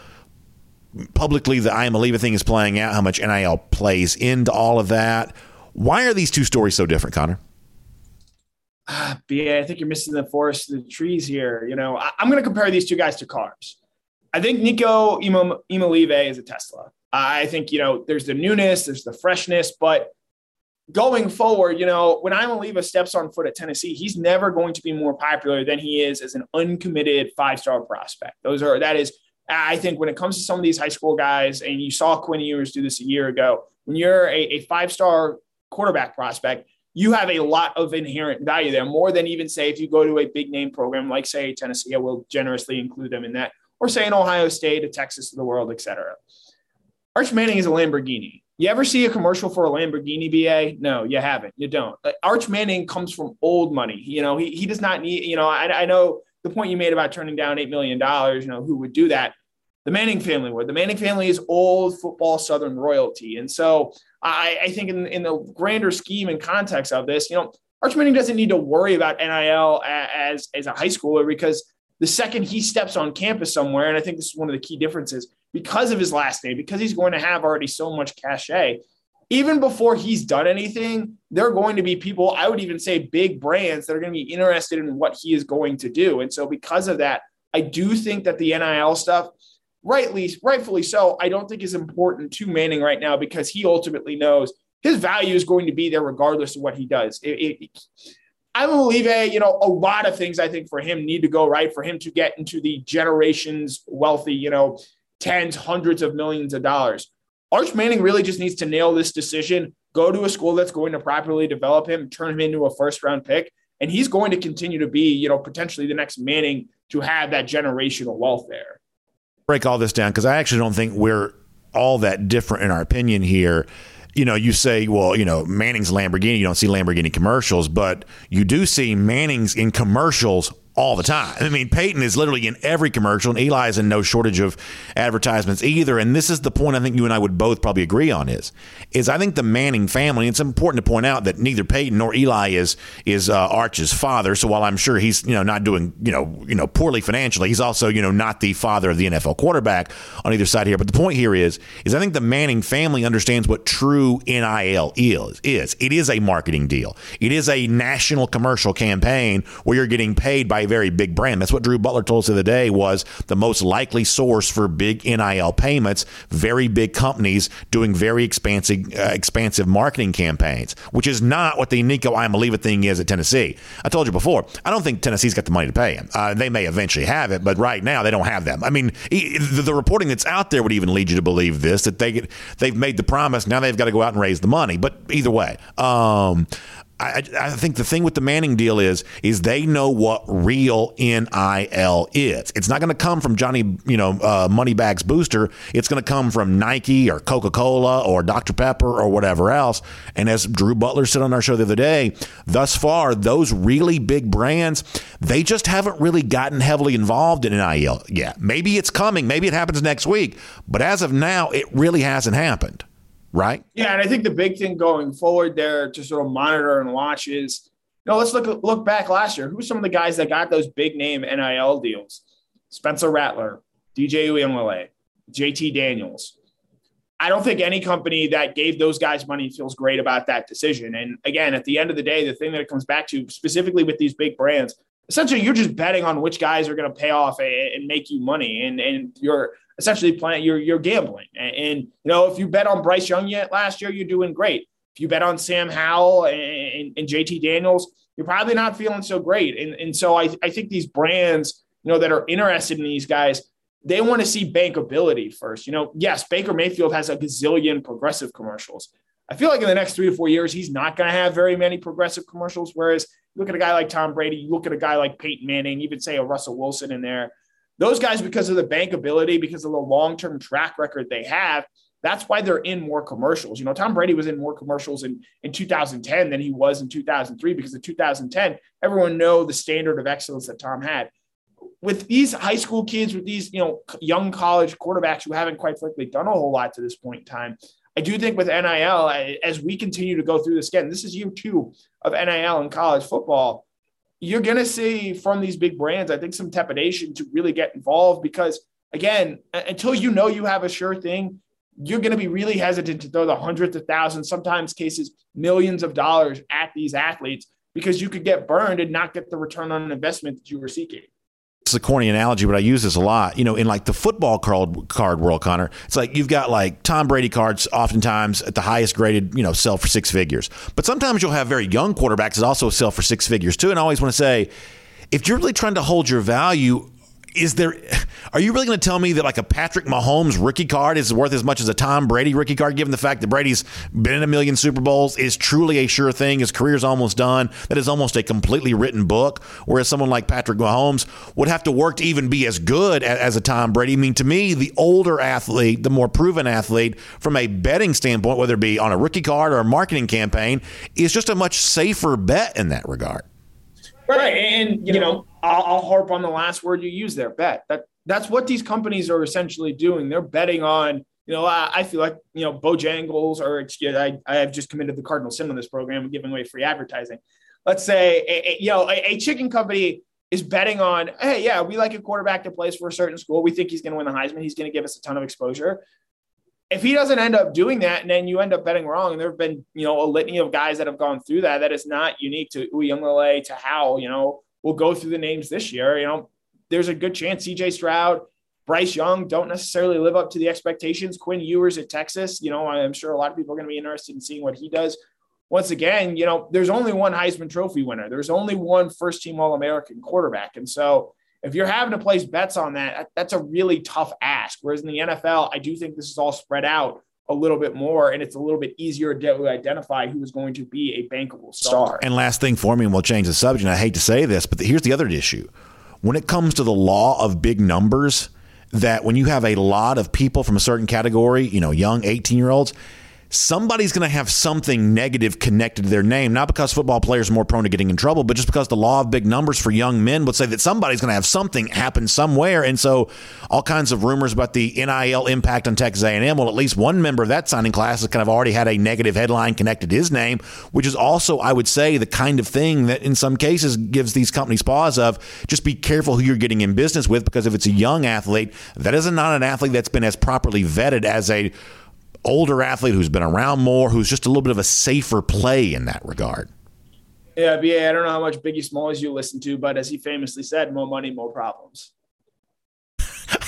publicly the Iamaleava thing is playing out, how much N I L plays into all of that. Why are these two stories so different, Connor? Ah, B A, I think you're missing the forest and the trees here. You know, I, I'm going to compare these two guys to cars. I think Nico Iamaleava is a Tesla. I think, you know, there's the newness, there's the freshness, but going forward, you know, when Iamaleava steps on foot at Tennessee, he's never going to be more popular than he is as an uncommitted five-star prospect. Those are, that is, I think when it comes to some of these high school guys, and you saw Quinn Ewers do this a year ago, when you're a, a five-star quarterback prospect, you have a lot of inherent value there, more than even, say, if you go to a big-name program like, say, Tennessee. I will generously include them in that, or say an Ohio State, a Texas of the world, et cetera. Arch Manning is a Lamborghini. You ever see a commercial for a Lamborghini B A? No, you haven't. You don't. Arch Manning comes from old money. You know, he he does not need, you know, I, I know the point you made about turning down eight million dollars, you know, who would do that? The Manning family would. The Manning family is old football Southern royalty. And so I, I think in, in the grander scheme and context of this, you know, Arch Manning doesn't need to worry about N I L as, as a high schooler, because the second he steps on campus somewhere, and I think this is one of the key differences, because of his last name, because he's going to have already so much cachet, even before he's done anything, there are going to be people, I would even say big brands, that are going to be interested in what he is going to do. And so because of that, I do think that the N I L stuff, rightly, rightfully so, I don't think is important to Manning right now, because he ultimately knows his value is going to be there regardless of what he does. It, it, it, I believe, a, you know, a lot of things I think for him need to go right for him to get into the generations wealthy, you know, tens, hundreds of millions of dollars. Arch Manning really just needs to nail this decision, go to a school that's going to properly develop him, turn him into a first round pick. And he's going to continue to be, you know, potentially the next Manning to have that generational wealth there. Break all this down, because I actually don't think we're all that different in our opinion here. You know, you say, well, you know, Manning's Lamborghini, you don't see Lamborghini commercials, but you do see Manning's in commercials all the time. I mean, Peyton is literally in every commercial, and Eli is in no shortage of advertisements either. And this is the point I think you and I would both probably agree on is, is I think the Manning family, and it's important to point out that neither Peyton nor Eli is is uh, Arch's father. So while I'm sure he's, you know, not doing, you know, you know, poorly financially, he's also, you know, not the father of the N F L quarterback on either side here. But the point here is, is I think the Manning family understands what true N I L is, is it is a marketing deal. It is a national commercial campaign where you're getting paid by a very big brand. That's what Drew Butler told us the other day was the most likely source for big N I L payments, very big companies doing very expansive, uh, expansive marketing campaigns, which is not what the Nico Iamaleava thing is at Tennessee. I told you before, I don't think Tennessee's got the money to pay him. Uh, they may eventually have it, but right now they don't have them. I mean, he, the, the reporting that's out there would even lead you to believe this, that they get, they've made the promise. Now they've got to go out and raise the money. But either way, um, I, I think the thing with the Manning deal is, is they know what real N I L is. It's not going to come from Johnny, you know, uh, Moneybags Booster. It's going to come from Nike or Coca-Cola or Doctor Pepper or whatever else. And as Drew Butler said on our show the other day, thus far, those really big brands, they just haven't really gotten heavily involved in N I L yet. Maybe it's coming. Maybe it happens next week. But as of now, it really hasn't happened. Right. Yeah. And I think the big thing going forward there to sort of monitor and watch is, you know, let's look look back last year. Who were some of the guys that got those big name N I L deals? Spencer Rattler, D J Uiagalelei, J T Daniels. I don't think any company that gave those guys money feels great about that decision. And again, at the end of the day, the thing that it comes back to specifically with these big brands, essentially you're just betting on which guys are going to pay off and make you money. And, and you're essentially playing, you're, you're gambling. And, and, you know, if you bet on Bryce Young yet last year, you're doing great. If you bet on Sam Howell and, and, and J T Daniels, you're probably not feeling so great. And, and so I, I think these brands, you know, that are interested in these guys, they want to see bankability first. You know, yes, Baker Mayfield has a gazillion progressive commercials. I feel like in the next three to four years, he's not going to have very many progressive commercials. Whereas you look at a guy like Tom Brady, you look at a guy like Peyton Manning, even say a Russell Wilson in there. Those guys, because of the bankability, because of the long-term track record they have, that's why they're in more commercials. You know, Tom Brady was in more commercials in, in two thousand ten than he was in two thousand three, because in two thousand ten, everyone know the standard of excellence that Tom had. With these high school kids, with these, you know, young college quarterbacks who haven't quite frankly done a whole lot to this point in time, I do think with N I L, as we continue to go through this again, this is year two of N I L in college football, you're going to see from these big brands, I think, some trepidation to really get involved, because, again, until you know you have a sure thing, you're going to be really hesitant to throw the hundreds of thousands, sometimes cases millions of dollars at these athletes, because you could get burned and not get the return on investment that you were seeking. It's a corny analogy, but I use this a lot, you know, in like the football card, card world, Connor. It's like you've got like Tom Brady cards oftentimes at the highest graded, you know, sell for six figures. But sometimes you'll have very young quarterbacks that also sell for six figures, too. And I always want to say, if you're really trying to hold your value, is there, are you really going to tell me that like a Patrick Mahomes rookie card is worth as much as a Tom Brady rookie card, given the fact that Brady's been in a million Super Bowls, is truly a sure thing, his career's almost done, that is almost a completely written book, whereas someone like Patrick Mahomes would have to work to even be as good as, as a Tom Brady? I mean, to me, the older athlete, the more proven athlete, from a betting standpoint, whether it be on a rookie card or a marketing campaign, is just a much safer bet in that regard. Right, and, you know, I'll, I'll harp on the last word you used there, bet. That That's what these companies are essentially doing. They're betting on, you know, I, I feel like, you know, Bojangles, or excuse, I, I have just committed the cardinal sin on this program, giving away free advertising. Let's say, a, a, you know, a, a chicken company is betting on, hey, yeah, we like a quarterback to play for a certain school. We think he's going to win the Heisman. He's going to give us a ton of exposure. If he doesn't end up doing that, and then you end up betting wrong, and there have been, you know, a litany of guys that have gone through that, that is not unique to Uiagalelei, to Howell, you know, we'll go through the names this year. You know, there's a good chance C J Stroud, Bryce Young don't necessarily live up to the expectations. Quinn Ewers at Texas, you know, I'm sure a lot of people are going to be interested in seeing what he does. Once again, you know, there's only one Heisman Trophy winner. There's only one first-team All-American quarterback. And so if you're having to place bets on that, that's a really tough ask. Whereas in the N F L, I do think this is all spread out a little bit more, and it's a little bit easier to identify who is going to be a bankable star. And last thing for me, and we'll change the subject, and I hate to say this, but here's the other issue. When it comes to the law of big numbers, that when you have a lot of people from a certain category, you know, young eighteen-year-olds, somebody's going to have something negative connected to their name, not because football players are more prone to getting in trouble, but just because the law of big numbers for young men would say that somebody's going to have something happen somewhere. And so all kinds of rumors about the N I L impact on Texas A and M. Well, at least one member of that signing class has kind of already had a negative headline connected to his name, which is also, I would say, the kind of thing that in some cases gives these companies pause of just be careful who you're getting in business with, because if it's a young athlete, that is not an athlete that's been as properly vetted as a older athlete who's been around more, who's just a little bit of a safer play in that regard. Yeah, B A, I don't know how much Biggie Smalls you listen to, but as he famously said, more money, more problems.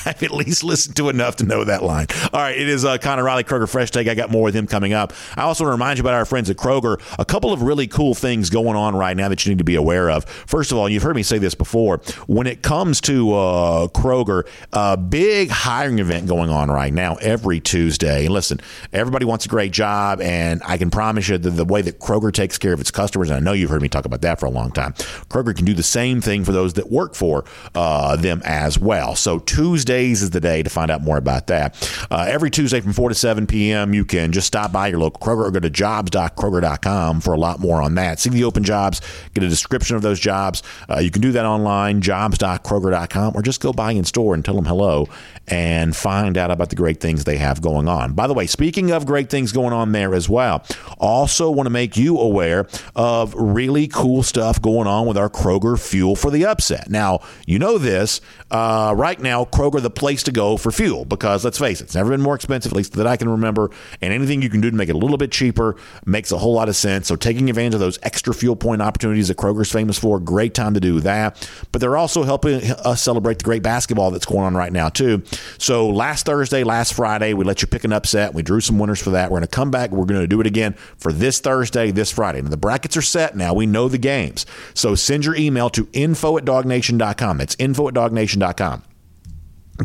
I've at least listened to enough to know that line. All right, it is uh, Connor Riley, Kroger Fresh Take. I got more with him coming up. I also want to remind you about our friends at Kroger. A couple of really cool things going on right now that you need to be aware of. First of all, you've heard me say this before. When it comes to uh, Kroger, a big hiring event going on right now every Tuesday. And listen, everybody wants a great job, and I can promise you that the way that Kroger takes care of its customers, and I know you've heard me talk about that for a long time, Kroger can do the same thing for those that work for uh, them as well. So Tuesday is the day to find out more about that. Uh, every Tuesday from four to seven p.m., you can just stop by your local Kroger or go to jobs dot kroger dot com for a lot more on that. See the open jobs, get a description of those jobs. Uh, you can do that online, jobs dot kroger dot com, or just go by in store and tell them hello and find out about the great things they have going on. By the way, speaking of great things going on there as well, also want to make you aware of really cool stuff going on with our Kroger Fuel for the Upset. Now, you know this. Uh, right now, Kroger, the place to go for fuel, because let's face it, it's never been more expensive, at least that I can remember, and anything you can do to make it a little bit cheaper makes a whole lot of sense. So taking advantage of those extra fuel point opportunities that Kroger's famous for, great time to do that. But they're also helping us celebrate the great basketball that's going on right now too. So last Thursday, last Friday, we let you pick an upset. We drew some winners for that. We're going to come back. We're going to do it again for this Thursday, this Friday. And the brackets are set now. We know the games. So send your email to info at dog nation dot com. That's info at dog nation dot com.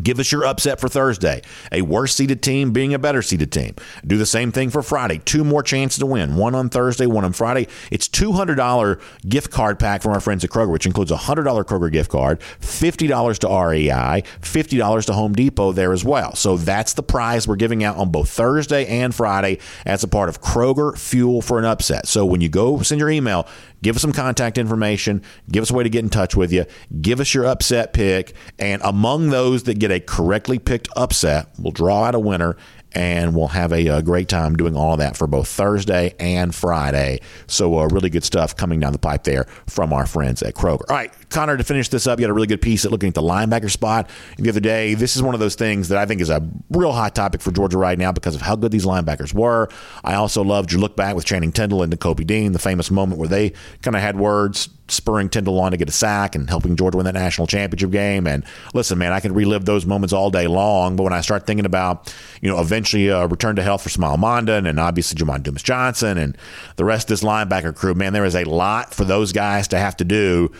Give us your upset for Thursday, a worse-seeded team being a better-seeded team. Do the same thing for Friday. Two more chances to win, one on Thursday, one on Friday. It's two hundred dollars gift card pack from our friends at Kroger, which includes a one hundred dollars Kroger gift card, fifty dollars to R E I, fifty dollars to Home Depot there as well. So that's the prize we're giving out on both Thursday and Friday as a part of Kroger Fuel for an Upset. So when you go send your email, give us some contact information, give us a way to get in touch with you, give us your upset pick, and among those that get a correctly picked upset, we'll draw out a winner, and we'll have a, a great time doing all of that for both Thursday and Friday. So uh, really good stuff coming down the pipe there from our friends at Kroger. All right, Connor, to finish this up, you had a really good piece at looking at the linebacker spot the other day. This is one of those things that I think is a real hot topic for Georgia right now because of how good these linebackers were. I also loved your look back with Channing Tindall and Nakobe Dean, the famous moment where they kind of had words spurring Tindall on to get a sack and helping Georgia win that national championship game. And listen, man, I could relive those moments all day long, but when I start thinking about, you know, eventually Uh, return to health for Smael Mondon and obviously Jamon Dumas-Johnson and the rest of this linebacker crew, man, there is a lot for those guys to have to do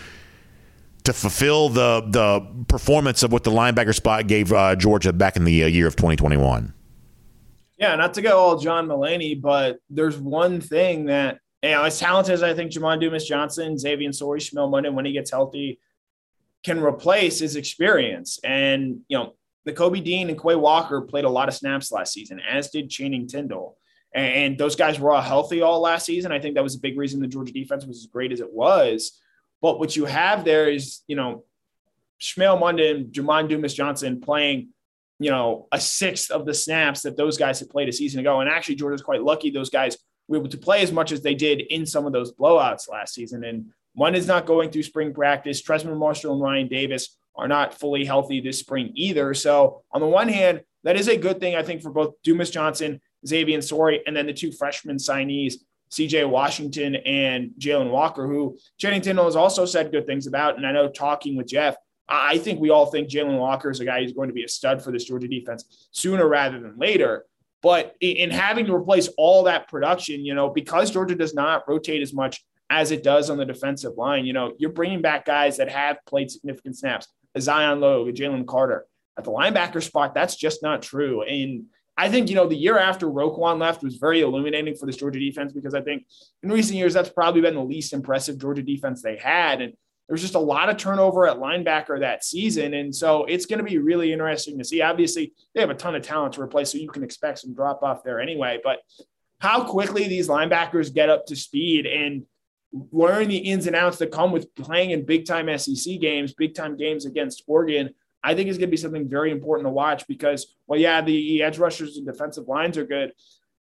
to fulfill the the performance of what the linebacker spot gave uh, Georgia back in the uh, year of twenty twenty-one. Yeah, not to go all John Mulaney, but there's one thing that, you know, as talented as I think Jamon Dumas-Johnson, Xavier, Sorey, Smael Mondon, when he gets healthy, can replace his experience. And, you know, Nakobe Dean and Quay Walker played a lot of snaps last season, as did Channing Tindall. And those guys were all healthy all last season. I think that was a big reason the Georgia defense was as great as it was. But what you have there is, you know, Smael Mondon, Jamon Dumas-Johnson playing, you know, a sixth of the snaps that those guys had played a season ago. And actually, Georgia's quite lucky those guys were able to play as much as they did in some of those blowouts last season. And one is not going through spring practice. Tresman Marshall and Ryan Davis are not fully healthy this spring either. So on the one hand, that is a good thing, I think, for both Dumas-Johnson, Xavier Sorey, and then the two freshman signees, C J Washington and Jalen Walker, who Channing Tindall has also said good things about. And I know talking with Jeff, I think we all think Jalen Walker is a guy who's going to be a stud for this Georgia defense sooner rather than later. But in having to replace all that production, you know, because Georgia does not rotate as much as it does on the defensive line, you know, you're bringing back guys that have played significant snaps, a Zion Logue, a Jalen Carter. At the linebacker spot, that's just not true. And I think, you know, the year after Roquan left was very illuminating for this Georgia defense, because I think in recent years, that's probably been the least impressive Georgia defense they had. And there was just a lot of turnover at linebacker that season. And so it's going to be really interesting to see. Obviously, they have a ton of talent to replace, so you can expect some drop off there anyway. But how quickly these linebackers get up to speed and learn the ins and outs that come with playing in big time S E C games, big time games against Oregon, I think is going to be something very important to watch. Because, well, yeah, the edge rushers and defensive lines are good.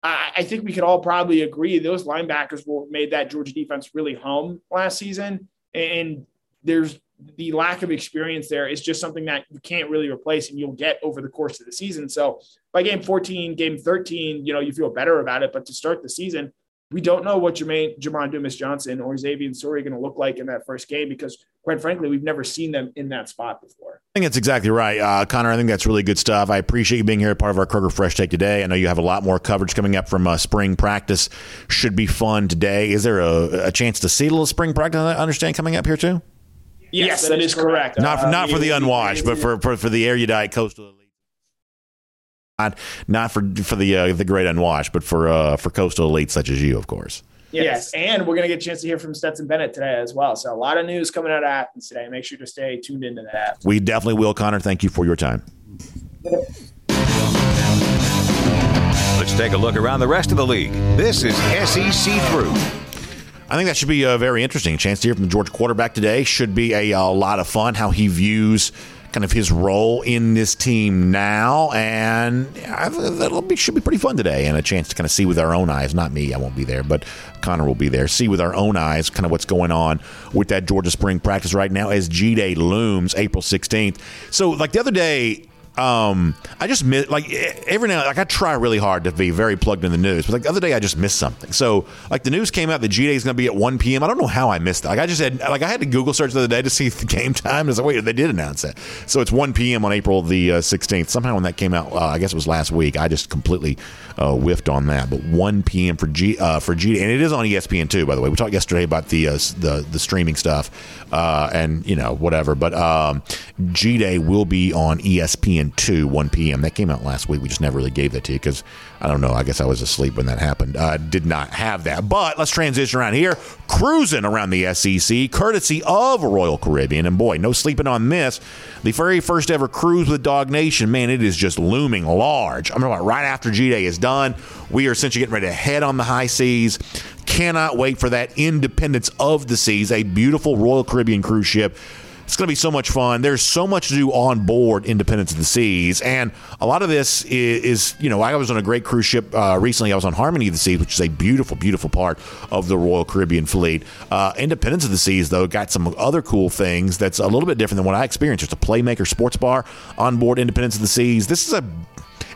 I, I think we could all probably agree those linebackers will made that Georgia defense really hum last season. And there's the lack of experience there is just something that you can't really replace, and you'll get over the course of the season. So by game fourteen, game thirteen, you know, you feel better about it. But to start the season, we don't know what Jermaine, Jamon Dumas-Johnson or Xavier Sorey are going to look like in that first game, because, quite frankly, we've never seen them in that spot before. I think that's exactly right. Uh, Connor, I think that's really good stuff. I appreciate you being here, part of our Kroger Fresh Take today. I know you have a lot more coverage coming up from uh, spring practice. Should be fun today. Is there a, a chance to see a little spring practice, I understand, coming up here too? Yes, yes that, that is correct. correct. Not for, uh, not for the unwashed, but for, for, for the erudite coastal elite. Not, not for for the uh, the great unwashed, but for uh, for coastal elites such as you, of course. Yes, yes. And we're going to get a chance to hear from Stetson Bennett today as well. So a lot of news coming out of Athens today. Make sure to stay tuned into that. We definitely will, Connor. Thank you for your time. Let's take a look around the rest of the league. This is S E C Through. I think that should be a very interesting chance to hear from the Georgia quarterback today. Should be a, a lot of fun how he views kind of his role in this team now, and that'll be should be pretty fun today, and a chance to kind of see with our own eyes. Not me, I won't be there, but Connor will be there. See with our own eyes kind of what's going on with that Georgia spring practice right now as G-Day looms April sixteenth. So, like the other day, um, I just miss, like every now, like I try really hard to be very plugged in the news, but like the other day I just missed something. So, like the news came out that G-Day is going to be at one p.m. I don't know how I missed that. Like I just had, like I had to Google search the other day to see the game time. And I was like, wait, they did announce it. So it's one p.m. on April the uh, sixteenth. Somehow when that came out, uh, I guess it was last week. I just completely uh, whiffed on that. But one p.m. for G uh, for G-Day, and it is on E S P N too. By the way, we talked yesterday about the uh, the the streaming stuff uh, and you know whatever. But um, G-Day will be on E S P N. two one p.m. That came out last week. We just never really gave that to you because I don't know. I guess I was asleep when that happened. I uh, did not have that. But let's transition around here. Cruising around the S E C, courtesy of Royal Caribbean. And boy, no sleeping on this. The very first ever cruise with Dog Nation. Man, it is just looming large. I'm talking about right after G-Day is done. We are essentially getting ready to head on the high seas. Cannot wait for that Independence of the Seas. A beautiful Royal Caribbean cruise ship. It's going to be so much fun. There's so much to do on board Independence of the Seas. And a lot of this is, is you know, I was on a great cruise ship uh, recently. I was on Harmony of the Seas, which is a beautiful, beautiful part of the Royal Caribbean fleet. Uh, Independence of the Seas, though, got some other cool things that's a little bit different than what I experienced. It's a Playmaker sports bar on board Independence of the Seas. This is a,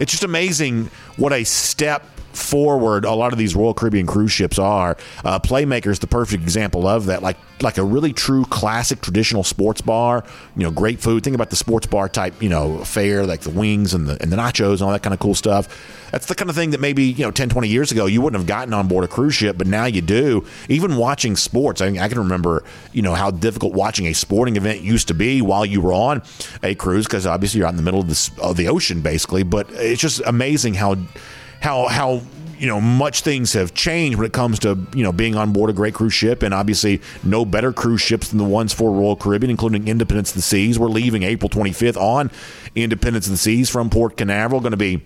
it's just amazing what a step forward a lot of these Royal Caribbean cruise ships are. Uh, Playmaker's the perfect example of that, like like a really true classic traditional sports bar. You know, great food. Think about the sports bar type, you know, fare, like the wings and the and the nachos and all that kind of cool stuff. That's the kind of thing that maybe, you know, ten, twenty years ago you wouldn't have gotten on board a cruise ship, but now you do. Even watching sports, I, I can remember, you know, how difficult watching a sporting event used to be while you were on a cruise, because obviously you're out in the middle of the, of the ocean basically. But it's just amazing how how how you know much things have changed when it comes to, you know, being on board a great cruise ship. And obviously no better cruise ships than the ones for Royal Caribbean, including Independence of the Seas. We're leaving April twenty-fifth on Independence of the Seas from Port Canaveral. Going to be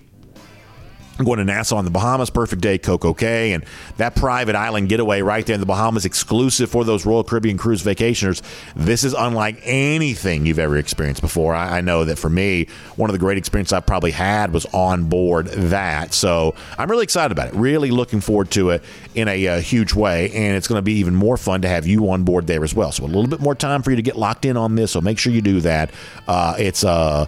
going to Nassau in the Bahamas. Perfect day, Coco Cay, and that private island getaway right there in the Bahamas, exclusive for those Royal Caribbean cruise vacationers. This is unlike anything you've ever experienced before. I, I know that for me, one of the great experiences I probably had was on board that. So I'm really excited about it. Really looking forward to it in a uh, huge way, and it's going to be even more fun to have you on board there as well. So a little bit more time for you to get locked in on this, so make sure you do that. Uh, it's a... Uh,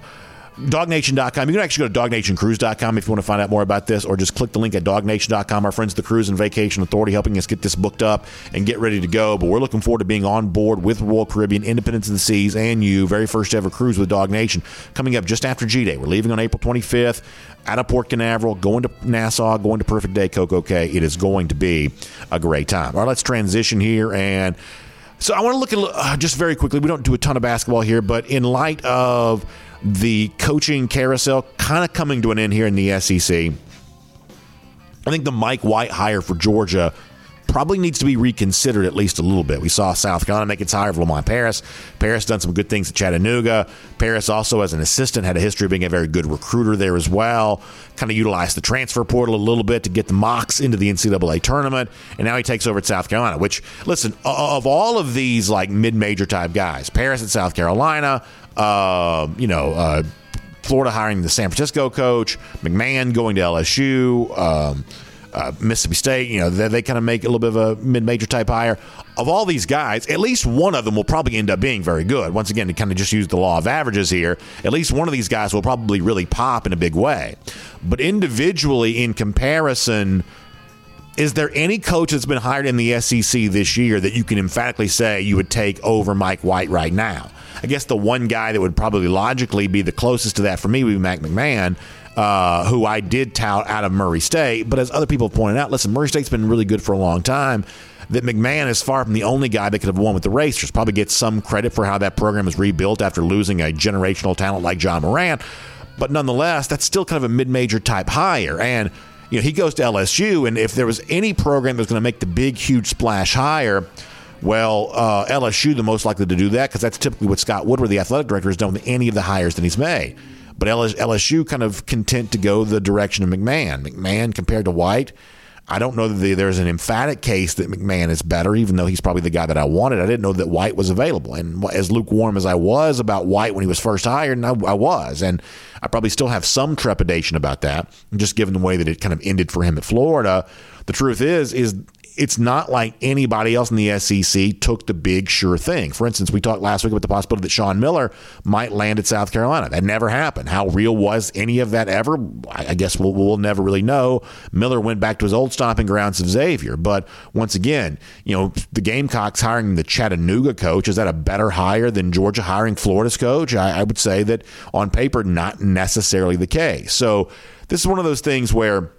dog nation dot com. You can actually go to dog nation cruise dot com if you want to find out more about this, or just click the link at dog nation dot com. Our friends at the Cruise and Vacation Authority helping us get this booked up and get ready to go. But we're looking forward to being on board with Royal Caribbean, Independence of the Seas, and you. Very first ever cruise with Dog Nation coming up just after G-Day. We're leaving on April twenty-fifth out of Port Canaveral, going to Nassau, going to Perfect Day, Coco Cay. It is going to be a great time. All right, let's transition here. And so I want to look at, uh, just very quickly, we don't do a ton of basketball here, but in light of the coaching carousel kind of coming to an end here in the S E C, I think the Mike White hire for Georgia probably needs to be reconsidered at least a little bit. We saw South Carolina make its hire of Lamont Paris. Paris done some good things at Chattanooga. Paris also, as an assistant, had a history of being a very good recruiter there as well. Kind of utilized the transfer portal a little bit to get the Mocs into the N C double A tournament. And now he takes over at South Carolina, which, listen, of all of these like mid-major type guys, Paris at South Carolina, Uh, you know, uh, Florida hiring the San Francisco coach, McMahon going to L S U, um, uh, Mississippi State, you know, they, they kind of make a little bit of a mid-major type hire. Of all these guys, at least one of them will probably end up being very good. Once again, to kind of just use the law of averages here, at least one of these guys will probably really pop in a big way. But individually, in comparison, is there any coach that's been hired in the S E C this year that you can emphatically say you would take over Mike White right now? I guess the one guy that would probably logically be the closest to that for me would be Mac McMahon, uh, who I did tout out of Murray State. But as other people have pointed out, listen, Murray State's been really good for a long time. That McMahon is far from the only guy that could have won with the Racers. Probably gets some credit for how that program is rebuilt after losing a generational talent like John Morant. But nonetheless, that's still kind of a mid-major type hire. And, you know, he goes to L S U, and if there was any program that's going to make the big, huge splash hire, well, uh, L S U the most likely to do that, because that's typically what Scott Woodward, the athletic director, has done with any of the hires that he's made. But L S U kind of content to go the direction of McMahon. McMahon compared to White, I don't know that there's an emphatic case that McMahon is better, even though he's probably the guy that I wanted. I didn't know that White was available. And as lukewarm as I was about White when he was first hired, and I, I was, and I probably still have some trepidation about that, just given the way that it kind of ended for him at Florida, the truth is, is it's not like anybody else in the S E C took the big sure thing. For instance, we talked last week about the possibility that Sean Miller might land at South Carolina. That never happened. How real was any of that ever? I guess we'll, we'll never really know. Miller went back to his old stomping grounds of Xavier. But once again, you know, the Gamecocks hiring the Chattanooga coach, is that a better hire than Georgia hiring Florida's coach? I, I would say that on paper, not necessarily the case. So this is one of those things where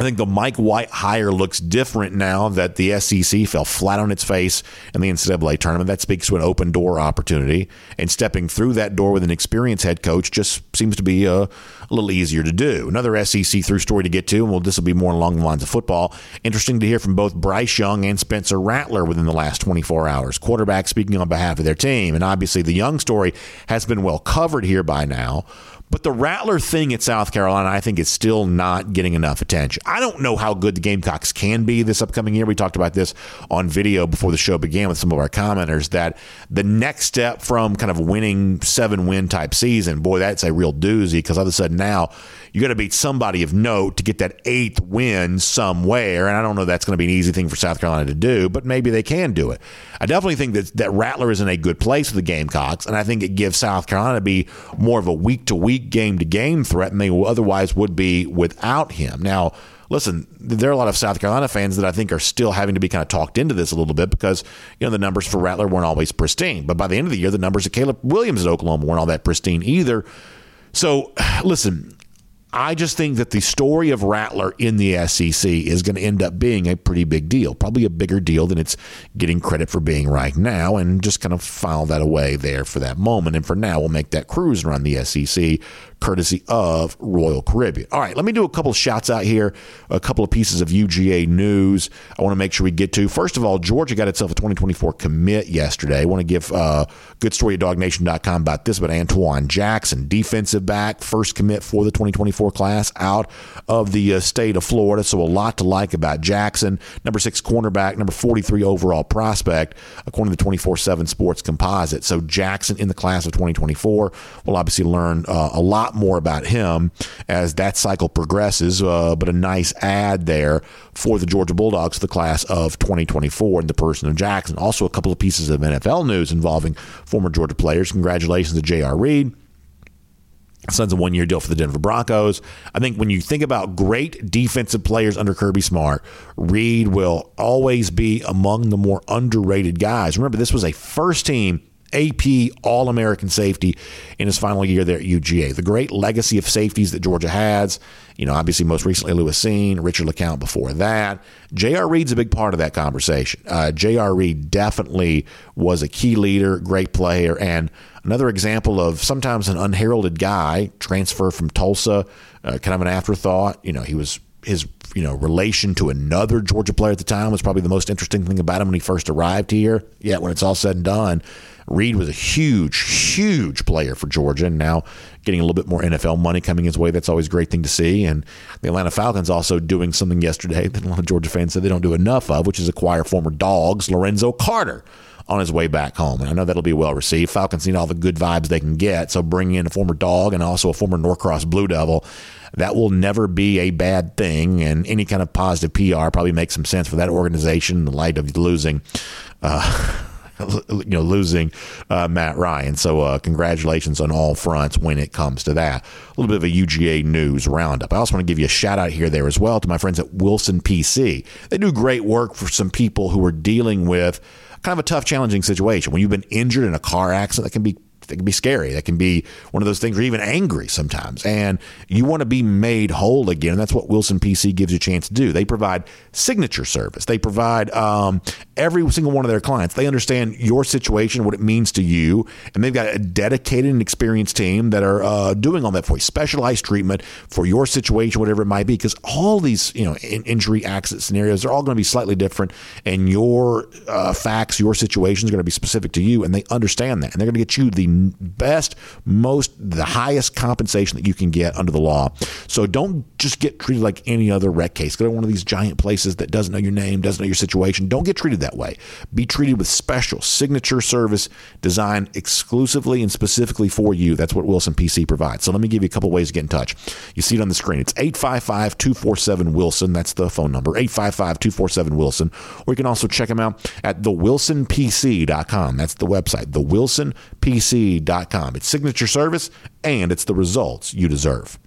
I think the Mike White hire looks different now that the S E C fell flat on its face in the N C double A tournament. That speaks to an open door opportunity, and stepping through that door with an experienced head coach just seems to be a, a little easier to do. Another S E C through story to get to, and well, this will be more along the lines of football. Interesting to hear from both Bryce Young and Spencer Rattler within the last twenty-four hours. Quarterback speaking on behalf of their team, and obviously the Young story has been well covered here by now. But the Rattler thing at South Carolina, I think, is still not getting enough attention. I don't know how good the Gamecocks can be this upcoming year. We talked about this on video before the show began with some of our commenters, that the next step from kind of winning seven-win type season, boy, that's a real doozy, because all of a sudden now you got to beat somebody of note to get that eighth win somewhere. And I don't know that's going to be an easy thing for South Carolina to do, but maybe they can do it. I definitely think that, that Rattler is in a good place with the Gamecocks, and I think it gives South Carolina to be more of a week-to-week weak game-to-game threat than they otherwise would be without him. Now, listen, there are a lot of South Carolina fans that I think are still having to be kind of talked into this a little bit because, you know, the numbers for Rattler weren't always pristine. But by the end of the year, the numbers of Caleb Williams at Oklahoma weren't all that pristine either. So, listen, I just think that the story of Rattler in the S E C is going to end up being a pretty big deal, probably a bigger deal than it's getting credit for being right now, and just kind of file that away there for that moment. And for now, we'll make that cruise around the S E C courtesy of Royal Caribbean. All right, let me do a couple of shouts out here, a couple of pieces of U G A news I want to make sure we get to. First of all, Georgia got itself a twenty twenty-four commit yesterday. I want to give a good story at dog nation dot com about this, but Antoine Jackson, defensive back, first commit for the twenty twenty-four class out of the uh, state of Florida. So a lot to like about Jackson, number six cornerback, number forty-three overall prospect, according to the twenty-four seven Sports Composite. So Jackson in the class of twenty twenty-four will obviously learn uh, a lot more about him as that cycle progresses, uh, but a nice ad there for the Georgia Bulldogs, the class of twenty twenty-four, and the person of Jackson. Also a couple of pieces of N F L news involving former Georgia players. Congratulations to J R. Reed. Signs a one-year deal for the Denver Broncos. I think when you think about great defensive players under Kirby Smart, Reed will always be among the more underrated guys. Remember, this was a first-team A P All-American safety in his final year there at U G A. The great legacy of safeties that Georgia has, you know, obviously most recently Lewisine, Richard LeCount before that. J R. Reed's a big part of that conversation. Uh, J R. Reed definitely was a key leader, great player, and another example of sometimes an unheralded guy, transfer from Tulsa, uh, kind of an afterthought. You know, he was his you know relation to another Georgia player at the time was probably the most interesting thing about him when he first arrived here. Yet when it's all said and done, Reed was a huge, huge player for Georgia, and now getting a little bit more N F L money coming his way. That's always a great thing to see. And the Atlanta Falcons also doing something yesterday that a lot of Georgia fans said they don't do enough of, which is acquire former Dogs Lorenzo Carter on his way back home. And I know that'll be well received. Falcons need all the good vibes they can get, so bringing in a former Dog and also a former Norcross Blue Devil, that will never be a bad thing, and any kind of positive P R probably makes some sense for that organization in the light of losing uh you know, losing uh, Matt Ryan. So uh, congratulations on all fronts when it comes to that. A little bit of a U G A news roundup. I also want to give you a shout out here there as well to my friends at Wilson P C. They do great work for some people who are dealing with kind of a tough, challenging situation. When you've been injured in a car accident, that can be That can be scary. That can be one of those things where you're even angry sometimes. And you want to be made whole again. And that's what Wilson P C gives you a chance to do. They provide signature service. They provide um, every single one of their clients. They understand your situation, what it means to you. And they've got a dedicated and experienced team that are uh, doing all that for you. Specialized treatment for your situation, whatever it might be. Because all these you know in- injury accident scenarios are all going to be slightly different. And your uh, facts, your situation is going to be specific to you. And they understand that. And they're going to get you the best, most, the highest compensation that you can get under the law. So don't just get treated like any other wreck case. Go to one of these giant places that doesn't know your name, doesn't know your situation. Don't get treated that way. Be treated with special signature service designed exclusively and specifically for you. That's what Wilson P C provides. So let me give you a couple ways to get in touch. You see it on the screen. It's eight five five, two four seven, Wilson. That's the phone number, eight five five, two four seven, Wilson. Or you can also check them out at the wilson p c dot com. That's the website, the wilson p c dot com. It's signature service, and it's the results you deserve.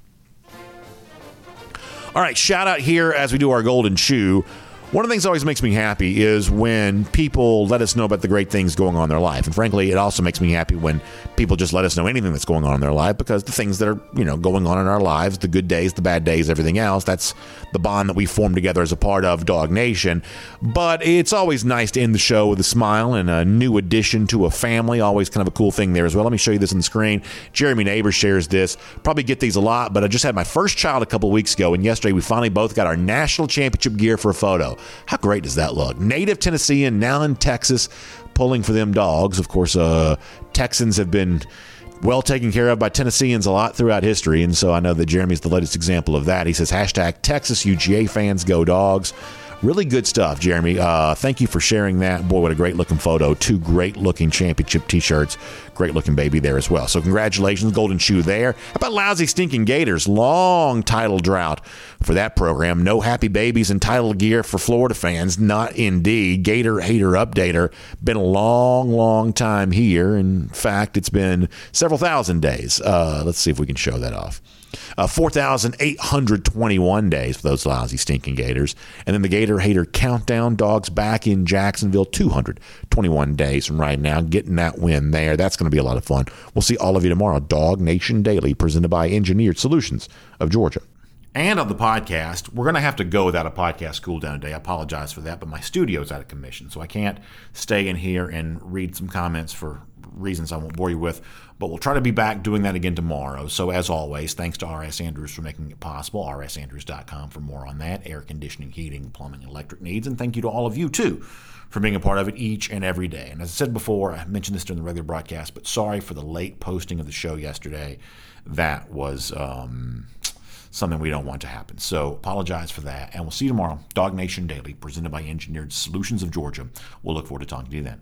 All right, shout out here as we do our golden shoe. One of the things that always makes me happy is when people let us know about the great things going on in their life. And frankly, it also makes me happy when people just let us know anything that's going on in their life, because the things that are, you know, going on in our lives, the good days, the bad days, everything else, that's the bond that we form together as a part of Dog Nation. But it's always nice to end the show with a smile and a new addition to a family. Always kind of a cool thing there as well. Let me show you this on the screen. Jeremy Neighbor shares this. Probably get these a lot, but I just had my first child a couple of weeks ago, and yesterday we finally both got our national championship gear for a photo. How great does that look? Native Tennessean, now in Texas, pulling for them Dogs. Of course, uh, Texans have been well taken care of by Tennesseans a lot throughout history, and so I know that Jeremy's the latest example of that. He says, hashtag Texas U G A fans go Dogs. Really good stuff, Jeremy. Uh, thank you for sharing that. Boy, what a great-looking photo. Two great-looking championship T-shirts. Great-looking baby there as well. So congratulations, Golden Shoe there. How about lousy, stinking Gators? Long title drought for that program. No happy babies in title gear for Florida fans. Not indeed. Gator hater updater. Been a long, long time here. In fact, it's been several thousand days. Uh, let's see if we can show that off. Uh, four thousand eight hundred twenty-one days for those lousy, stinking Gators. And then the Gator Hater Countdown, Dogs back in Jacksonville, two hundred twenty-one days from right now, getting that win there. That's going to be a lot of fun. We'll see all of you tomorrow. Dog Nation Daily, presented by Engineered Solutions of Georgia. And on the podcast, we're going to have to go without a podcast cool down today. I apologize for that, but my studio's out of commission, so I can't stay in here and read some comments for reasons I won't bore you with. But we'll try to be back doing that again tomorrow. So as always, thanks to R S Andrews for making it possible. R S Andrews dot com for more on that. Air conditioning, heating, plumbing, electric needs. And thank you to all of you, too, for being a part of it each and every day. And as I said before, I mentioned this during the regular broadcast, but sorry for the late posting of the show yesterday. That was um, something we don't want to happen. So apologize for that. And we'll see you tomorrow. Dog Nation Daily, presented by Engineered Solutions of Georgia. We'll look forward to talking to you then.